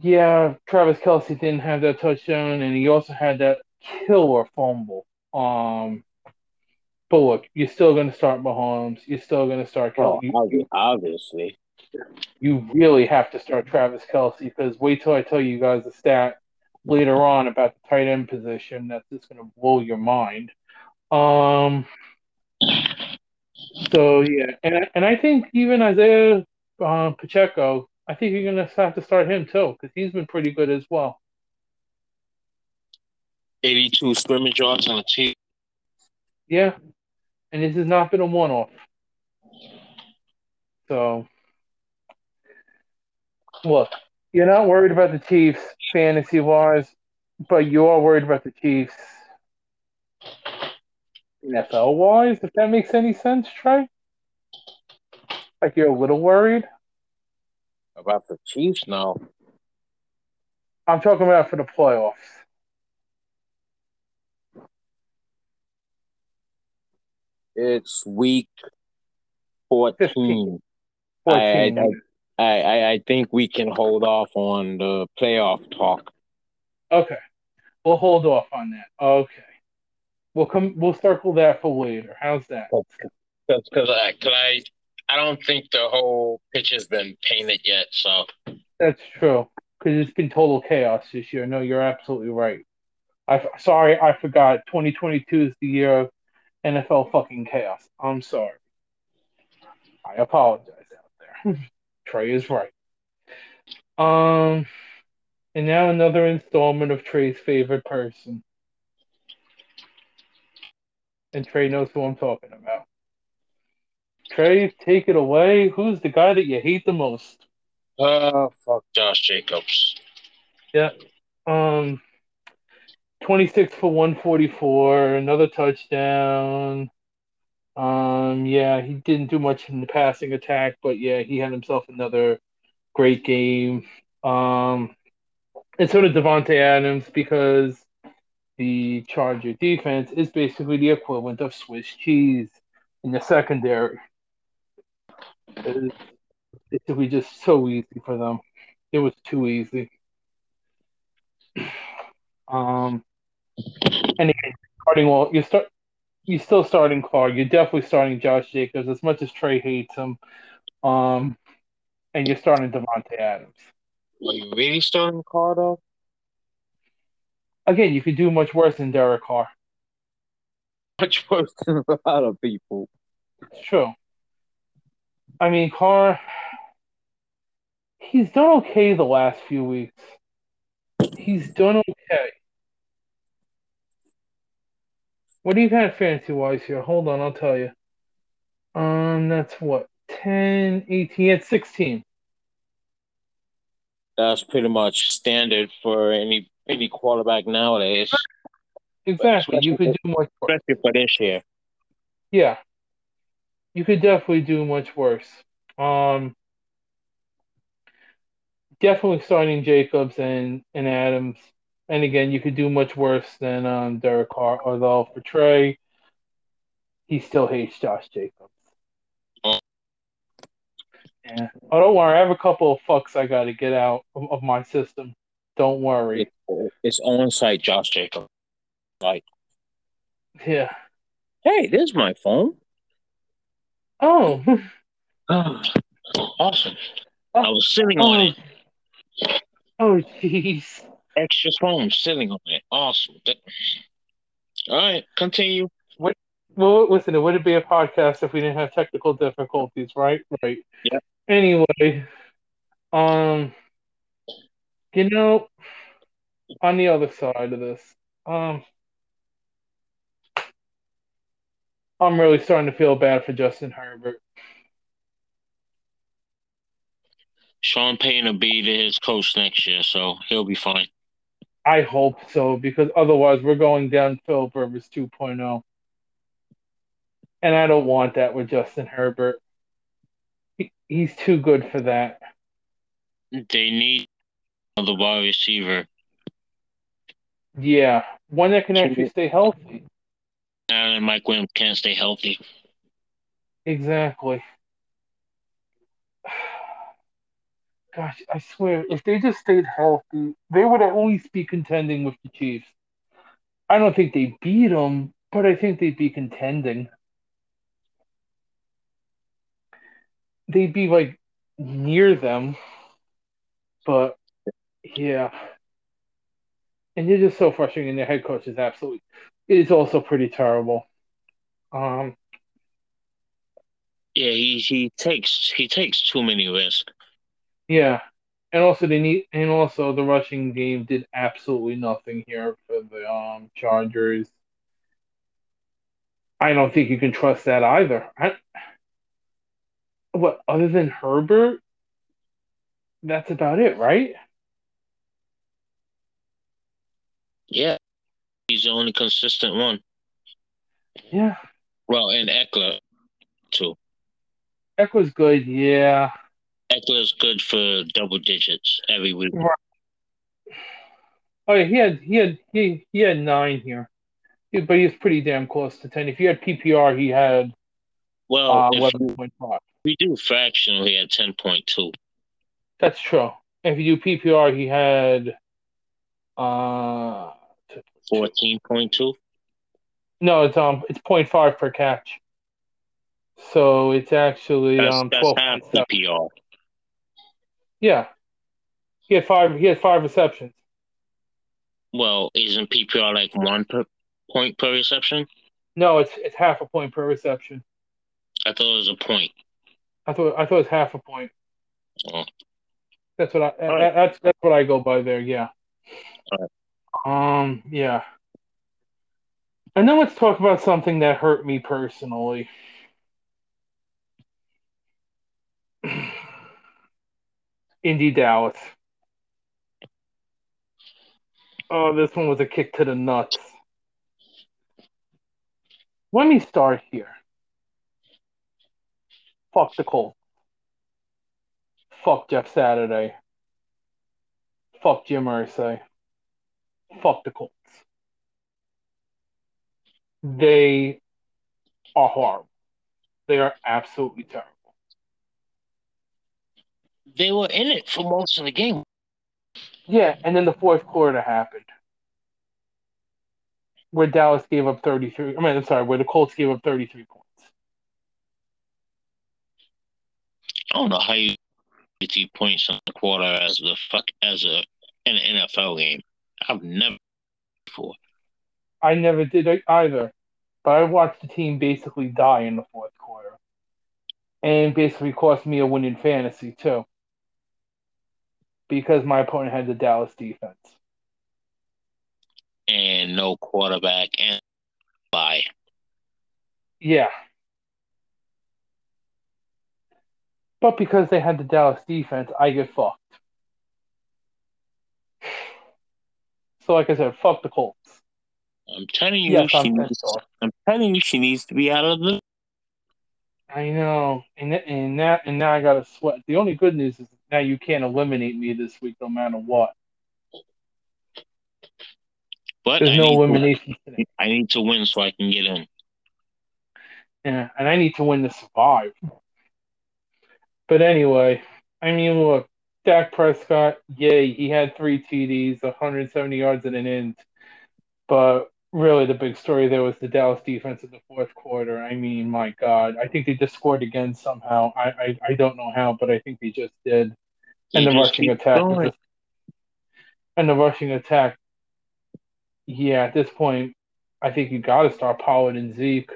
Kelce didn't have that touchdown, and he also had that killer fumble. But look, you're still going to start Mahomes. You're still going to start Kelce. Oh, obviously. You really have to start Travis Kelce, because wait till I tell you guys the stat later on about the tight end position. That's just going to blow your mind. So, yeah. And I think even Isaiah Pacheco, I think you're going to have to start him, too, because he's been pretty good as well. 82 scrimmage yards on a team. Yeah, and this has not been a one-off. So, look, you're not worried about the Chiefs fantasy-wise, but you are worried about the Chiefs NFL-wise, if that makes any sense, Trey. Like, you're a little worried. About the Chiefs? No. I'm talking about for the playoffs. It's week 14. 14. I think we can hold off on the playoff talk. Okay. We'll hold off on that. Okay. We'll circle that for later. How's that? Because I don't think the whole picture's been painted yet. So that's true. Because it's been total chaos this year. No, you're absolutely right. I forgot. 2022 is the year of NFL fucking chaos. I'm sorry. I apologize out there. Trey is right. And now another installment of Trey's favorite person. And Trey knows who I'm talking about. Trey, take it away. Who's the guy that you hate the most? Fuck Josh Jacobs. Yeah. 26 for 144, another touchdown. Yeah, he didn't do much in the passing attack, but yeah, he had himself another great game. And so did Devontae Adams, because the Charger defense is basically the equivalent of Swiss cheese in the secondary. It was just so easy for them. It was too easy. And again, you're still starting Clark. You're definitely starting Josh Jacobs, as much as Trey hates him. And you're starting Devontae Adams. Are you really starting Carr, though? Again, you could do much worse than Derek Carr. Much worse than a lot of people. It's true. I mean, Carr, he's done okay the last few weeks. He's done okay. What do you have fantasy-wise here? Hold on, I'll tell you. That's what? 10, 18, and 16. That's pretty much standard for any quarterback nowadays. Exactly. You could do much worse. Especially for this year. Yeah. You could definitely do much worse. Definitely starting Jacobs and Adams. And again, you could do much worse than Derek Carr. Although for Trey, he still hates Josh Jacobs. Yeah. Oh, don't worry. I have a couple of fucks I got to get out of my system. Don't worry. It's on-site Josh Jacobs. Like, yeah. Hey, there's my phone. Oh. Oh, awesome. Oh. I was sitting on it. Oh, jeez. Extra phone sitting on it. Awesome. All right, continue. Well, listen, it wouldn't be a podcast if we didn't have technical difficulties, right? Right. Yeah. Anyway, you know, on the other side of this, I'm really starting to feel bad for Justin Herbert. Sean Payton will be his coach next year, so he'll be fine. I hope so, because otherwise we're going down Phil Rivers 2.0. And I don't want that with Justin Herbert. He's too good for that. They need another wide receiver. Yeah, one that can actually stay healthy. And Mike Williams can't stay healthy. Exactly. Gosh, I swear, if they just stayed healthy, they would at least be contending with the Chiefs. I don't think they beat them, but I think they'd be contending. They'd be, like, near them. But, yeah. And they're just so frustrating, and their head coach is absolutely... It is also pretty terrible. Yeah, he takes too many risks. Yeah, And also the rushing game did absolutely nothing here for the Chargers. I don't think you can trust that either. What, other than Herbert, that's about it, right? Yeah. He's the only consistent one. Yeah. Well, and Eckler, too. Eckler's good, yeah. Eckler's good for double digits every week. Right. Oh, yeah, he had 9 here. But he was pretty damn close to 10. If you had PPR, he had 11.5. If you do fractional, he had 10.2. That's true. If you do PPR, he had 14.2. No, it's 0.5 per catch. So it's actually that's half PPR. Yeah, he had five receptions. Well, isn't PPR like 1 point per reception? No, it's half a point per reception. I thought it was a point. I thought it was half a point. Oh. That's what I right. That's what I go by there. Yeah. All right. Yeah. And then let's talk about something that hurt me personally. Indy Dallas. Oh, this one was a kick to the nuts. Let me start here. Fuck the Colts. Fuck Jeff Saturday. Fuck Jim Irsay. Fuck the Colts. They are horrible. They are absolutely terrible. They were in it for most of the game. Yeah, and then the fourth quarter happened. Where Dallas gave up 33. I mean, I'm sorry, where the Colts gave up 33 points. I don't know how you 33 points in the quarter as an NFL game. I've never before. I never did either, but I watched the team basically die in the fourth quarter, and basically cost me a win in fantasy too, because my opponent had the Dallas defense and no quarterback and bye. Yeah. But because they had the Dallas defense, I get fucked. So, like I said, fuck the Colts. I'm telling you, she needs to be out of the. I know, and now I gotta sweat. The only good news is now you can't eliminate me this week, no matter what. But there's no elimination today. I need to win so I can get in. Yeah, and I need to win to survive. But anyway, I mean, look, Dak Prescott, yay, he had 3 TDs, 170 yards and an inch. But really the big story there was the Dallas defense in the fourth quarter. I mean, my God, I think they just scored again somehow. I don't know how, but I think they just did. And the rushing attack. Yeah, at this point, I think you got to start Pollard and Zeke.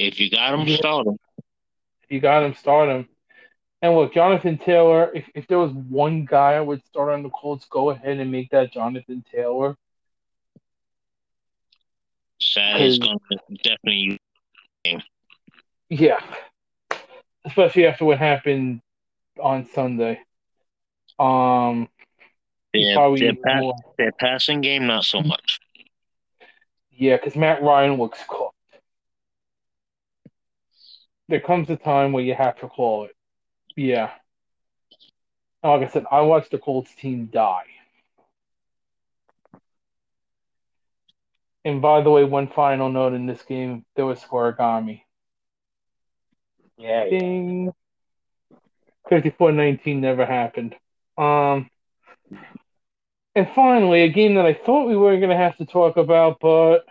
If you got him, start him. And look, Jonathan Taylor, if there was one guy I would start on the Colts, go ahead and make that Jonathan Taylor. Sad is going to definitely. Yeah. Especially after what happened on Sunday. Their passing game, not so much. Yeah, because Matt Ryan looks cool. There comes a time where you have to call it. Yeah. Like I said, I watched the Colts team die. And by the way, one final note in this game, there was scoregami. Yeah. Ding. 54-19 never happened. And finally, a game that I thought we were going to have to talk about, but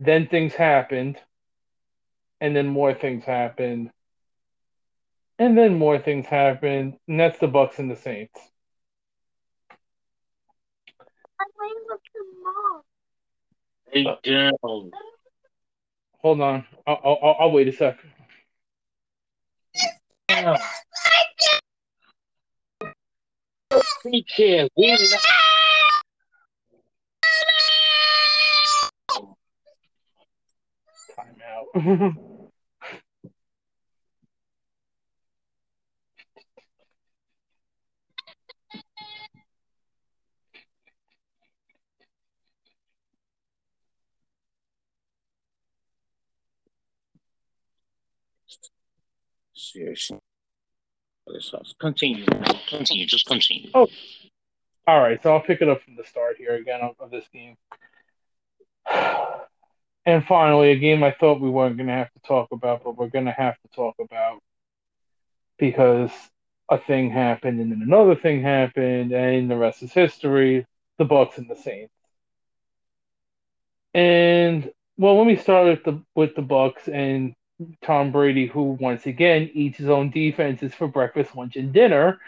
then things happened, and then more things happened, and then more things happened, and that's the Bucs and the Saints. I'm playing with your mom. Hey, girl. Hold on. I'll wait a sec. Yeah. We care. We're not. Time out. Seriously. Continue. Just continue. Oh. All right. So I'll pick it up from the start here again of this game. And finally, a game I thought we weren't going to have to talk about, but we're going to have to talk about because a thing happened and then another thing happened, and the rest is history. The Bucs and the Saints. And, well, let me start with the Bucs and Tom Brady, who once again eats his own defenses for breakfast, lunch, and dinner.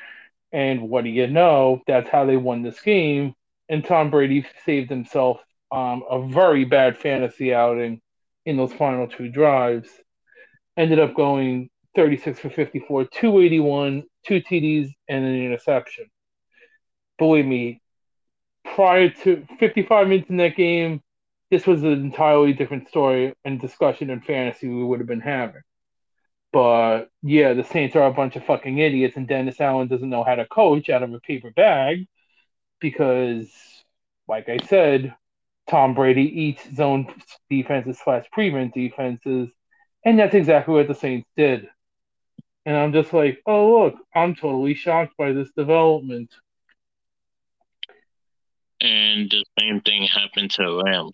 And what do you know? That's how they won this game. And Tom Brady saved himself a very bad fantasy outing in those final two drives. Ended up going 36 for 54, 281, two TDs, and an interception. Believe me, prior to 55 minutes in that game, this was an entirely different story and discussion and fantasy we would have been having. But, yeah, the Saints are a bunch of fucking idiots, and Dennis Allen doesn't know how to coach out of a paper bag because, like I said, Tom Brady eats his own defenses / prevent defenses, and that's exactly what the Saints did. And I'm just like, oh, look, I'm totally shocked by this development. And the same thing happened to Ram.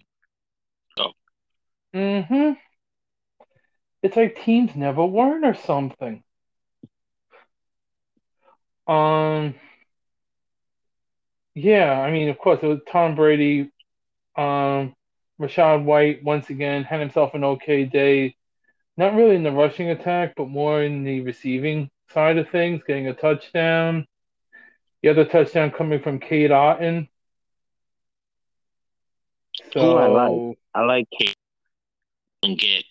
Mm-hmm. It's like teams never learn or something. Yeah, I mean, of course, it was Tom Brady. Rachaad White, once again, had himself an okay day. Not really in the rushing attack, but more in the receiving side of things, getting a touchdown. The other touchdown coming from Cade Otton. So, who I like Cade. And get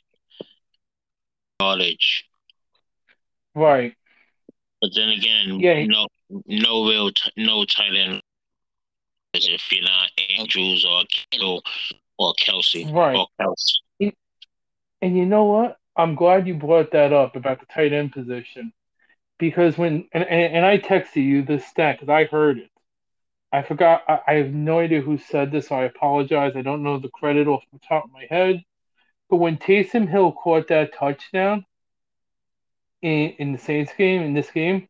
college, right? But then again, yeah. no tight end if you're not Andrews or Kittle or Kelsey, right? Or Kelsey. And you know what? I'm glad you brought that up about the tight end position because when and I texted you this stat because I heard it. I forgot. I have no idea who said this, so I apologize. I don't know the credit off the top of my head. But when Taysom Hill caught that touchdown in the Saints game, in this game,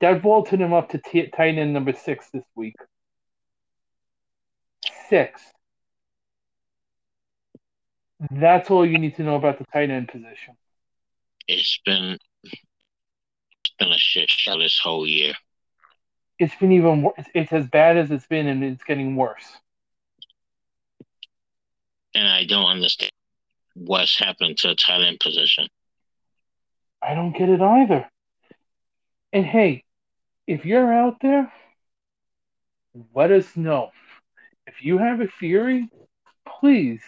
that vaulted him up to tight end number 6 this week. 6. That's all you need to know about the tight end position. It's been a shit show this whole year. It's been even worse. It's as bad as it's been, and it's getting worse. And I don't understand what's happened to the tight end position. I don't get it either. And hey, if you're out there, let us know. If you have a theory, please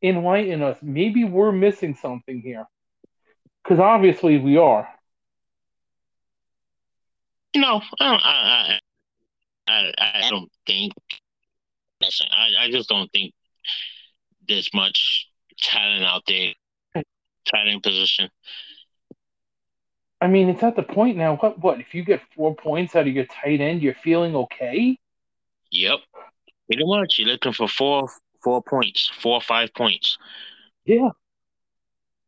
enlighten us. Maybe we're missing something here. Because obviously we are. No, I don't think... I just don't think there's much talent out there, talent position. I mean, it's at the point now. What? If you get 4 points out of your tight end, you're feeling okay? Yep. Pretty much. You're looking for four or five points. Yeah.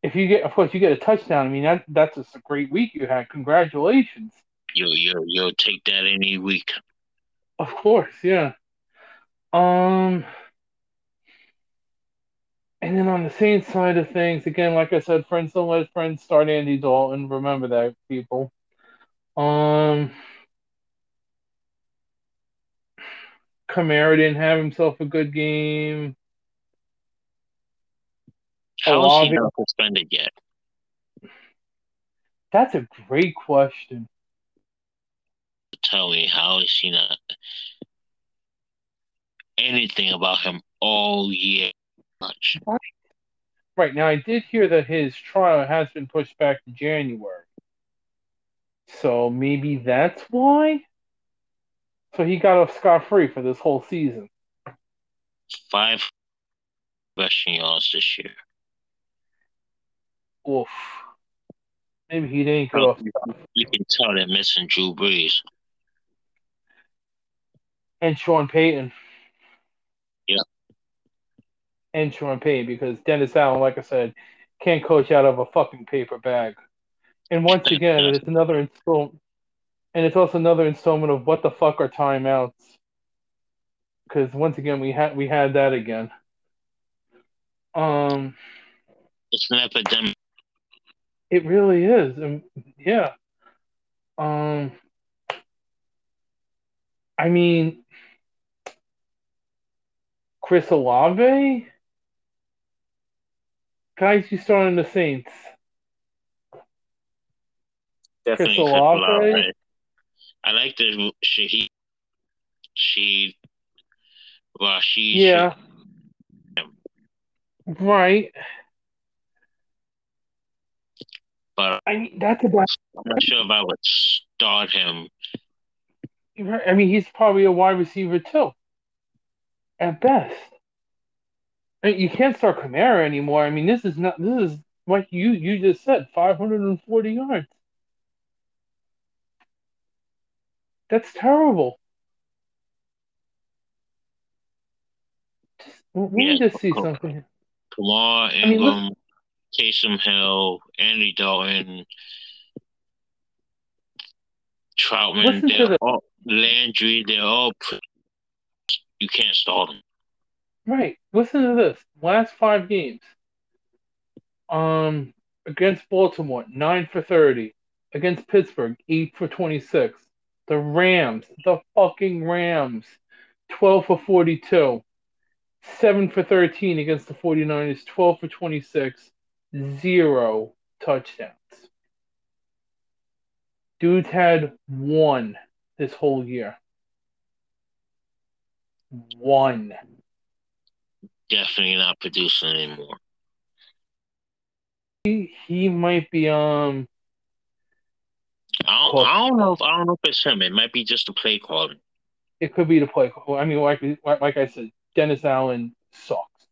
If you get, of course, you get a touchdown. I mean, that's just a great week you had. Congratulations. You'll take that any week. Of course, yeah. And then on the Saints side of things, again, like I said, friends don't let friends start Andy Dalton. Remember that, people. Kamara didn't have himself a good game. How is he not suspended yet? That's a great question. Tell me, how is he not anything about him all year? Much. Right. Now, I did hear that his trial has been pushed back to January. So maybe that's why? So he got off scot-free for this whole season. 5 rushing yards this year. Oof. Maybe he didn't go off scot-free. You can tell they're missing Drew Brees. And Sean Payton. Yeah. And Sean Payton, because Dennis Allen, like I said, can't coach out of a fucking paper bag. And once again, it's another installment. And it's also another installment of what the fuck are timeouts? Because once again, we had that again. It's an epidemic. It really is, and yeah. I mean, Chris Olave, guys, you start on the Saints. Definitely Chris Olave. I like the Rashid. Yeah. Right. But I'm not sure if I would start him. I mean, he's probably a wide receiver too, at best. I mean, you can't start Kamara anymore. I mean, this is like you just said, 540 yards. That's terrible. We need to see something. Kamar, Ingram, Taysom Hill, Andy Dalton, Troutman, Landry, they're all you can't start them. Right. Listen to this. Last 5 games. Against Baltimore, 9 for 30. Against Pittsburgh, 8 for 26. The Rams, the fucking Rams, 12 for 42. 7 for 13 against the 49ers, 12 for 26, 0 touchdowns. Dudes had 1 this whole year. 1. Definitely not producing anymore. He might be I don't know if it's him. It might be just the play calling. It could be the play call. I mean, like I said, Dennis Allen sucks.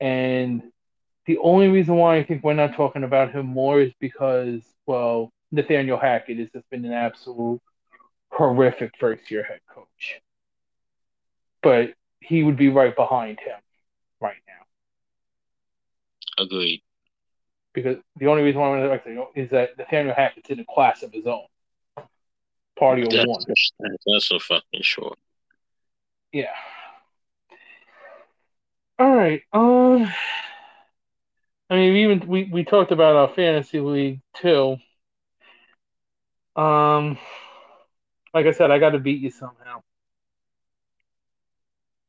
And the only reason why I think we're not talking about him more is because, well, Nathaniel Hackett has just been an absolute horrific first-year head coach. But he would be right behind him right now. Agreed. Because the only reason why I'm going to is that Nathaniel Hackett's in a class of his own. Party of one. That's a fucking short. Yeah. All right. I mean, even we talked about our fantasy league too. Like I said, I got to beat you somehow.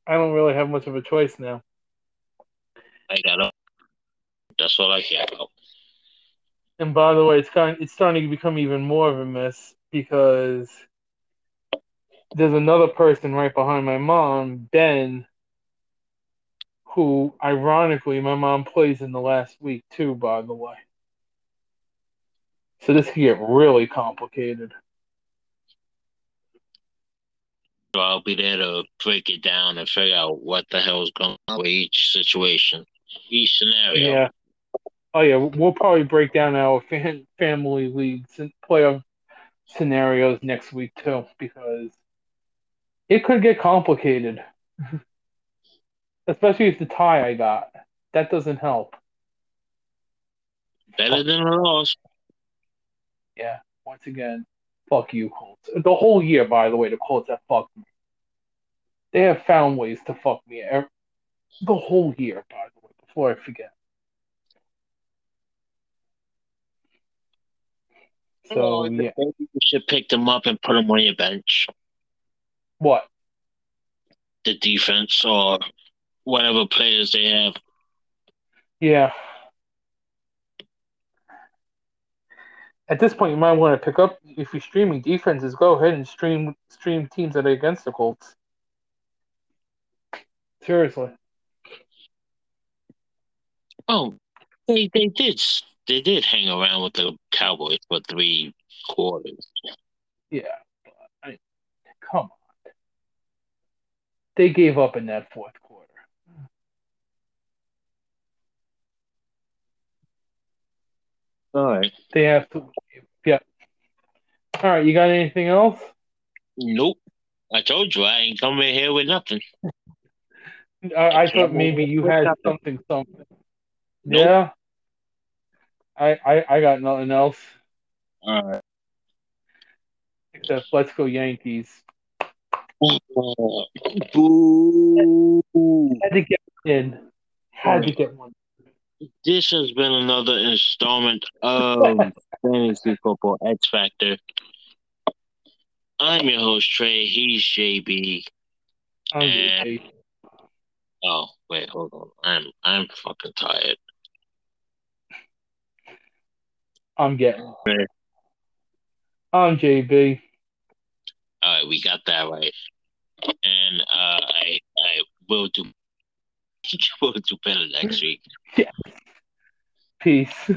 I don't really have much of a choice now. I got up. That's all I care about. And by the way, it's starting to become even more of a mess because there's another person right behind my mom, Ben, who, ironically, my mom plays in the last week, too, by the way. So this could get really complicated. So I'll be there to break it down and figure out what the hell is going on with each situation, each scenario. Yeah. Oh, yeah, we'll probably break down our family leagues and playoff scenarios next week, too, because it could get complicated. Especially if the tie I got. That doesn't help. Better than a loss. Yeah, once again, fuck you, Colts. The whole year, by the way, the Colts have fucked me. They have found ways to fuck me the whole year, by the way, before I forget. So, yeah. You should pick them up and put them on your bench. What? The defense or whatever players they have. Yeah. At this point, you might want to pick up, if you're streaming defenses, go ahead and stream teams that are against the Colts. Seriously. Oh, They did hang around with the Cowboys for 3 quarters. Yeah, I mean, come on. They gave up in that 4th quarter. All right. They have to. Yeah. All right. You got anything else? Nope. I told you I ain't coming here with nothing. I thought maybe you had something. Nope. Yeah. I got nothing else. All right. Except let's go Yankees. Boo. Had to get one. This has been another installment of Fantasy Football X Factor. I'm your host, Trey. He's JB. Oh, wait, hold on. I'm fucking tired. I'm getting it. I'm JB. All right, we got that right. And I will do. You will do better next week. Yeah. Peace.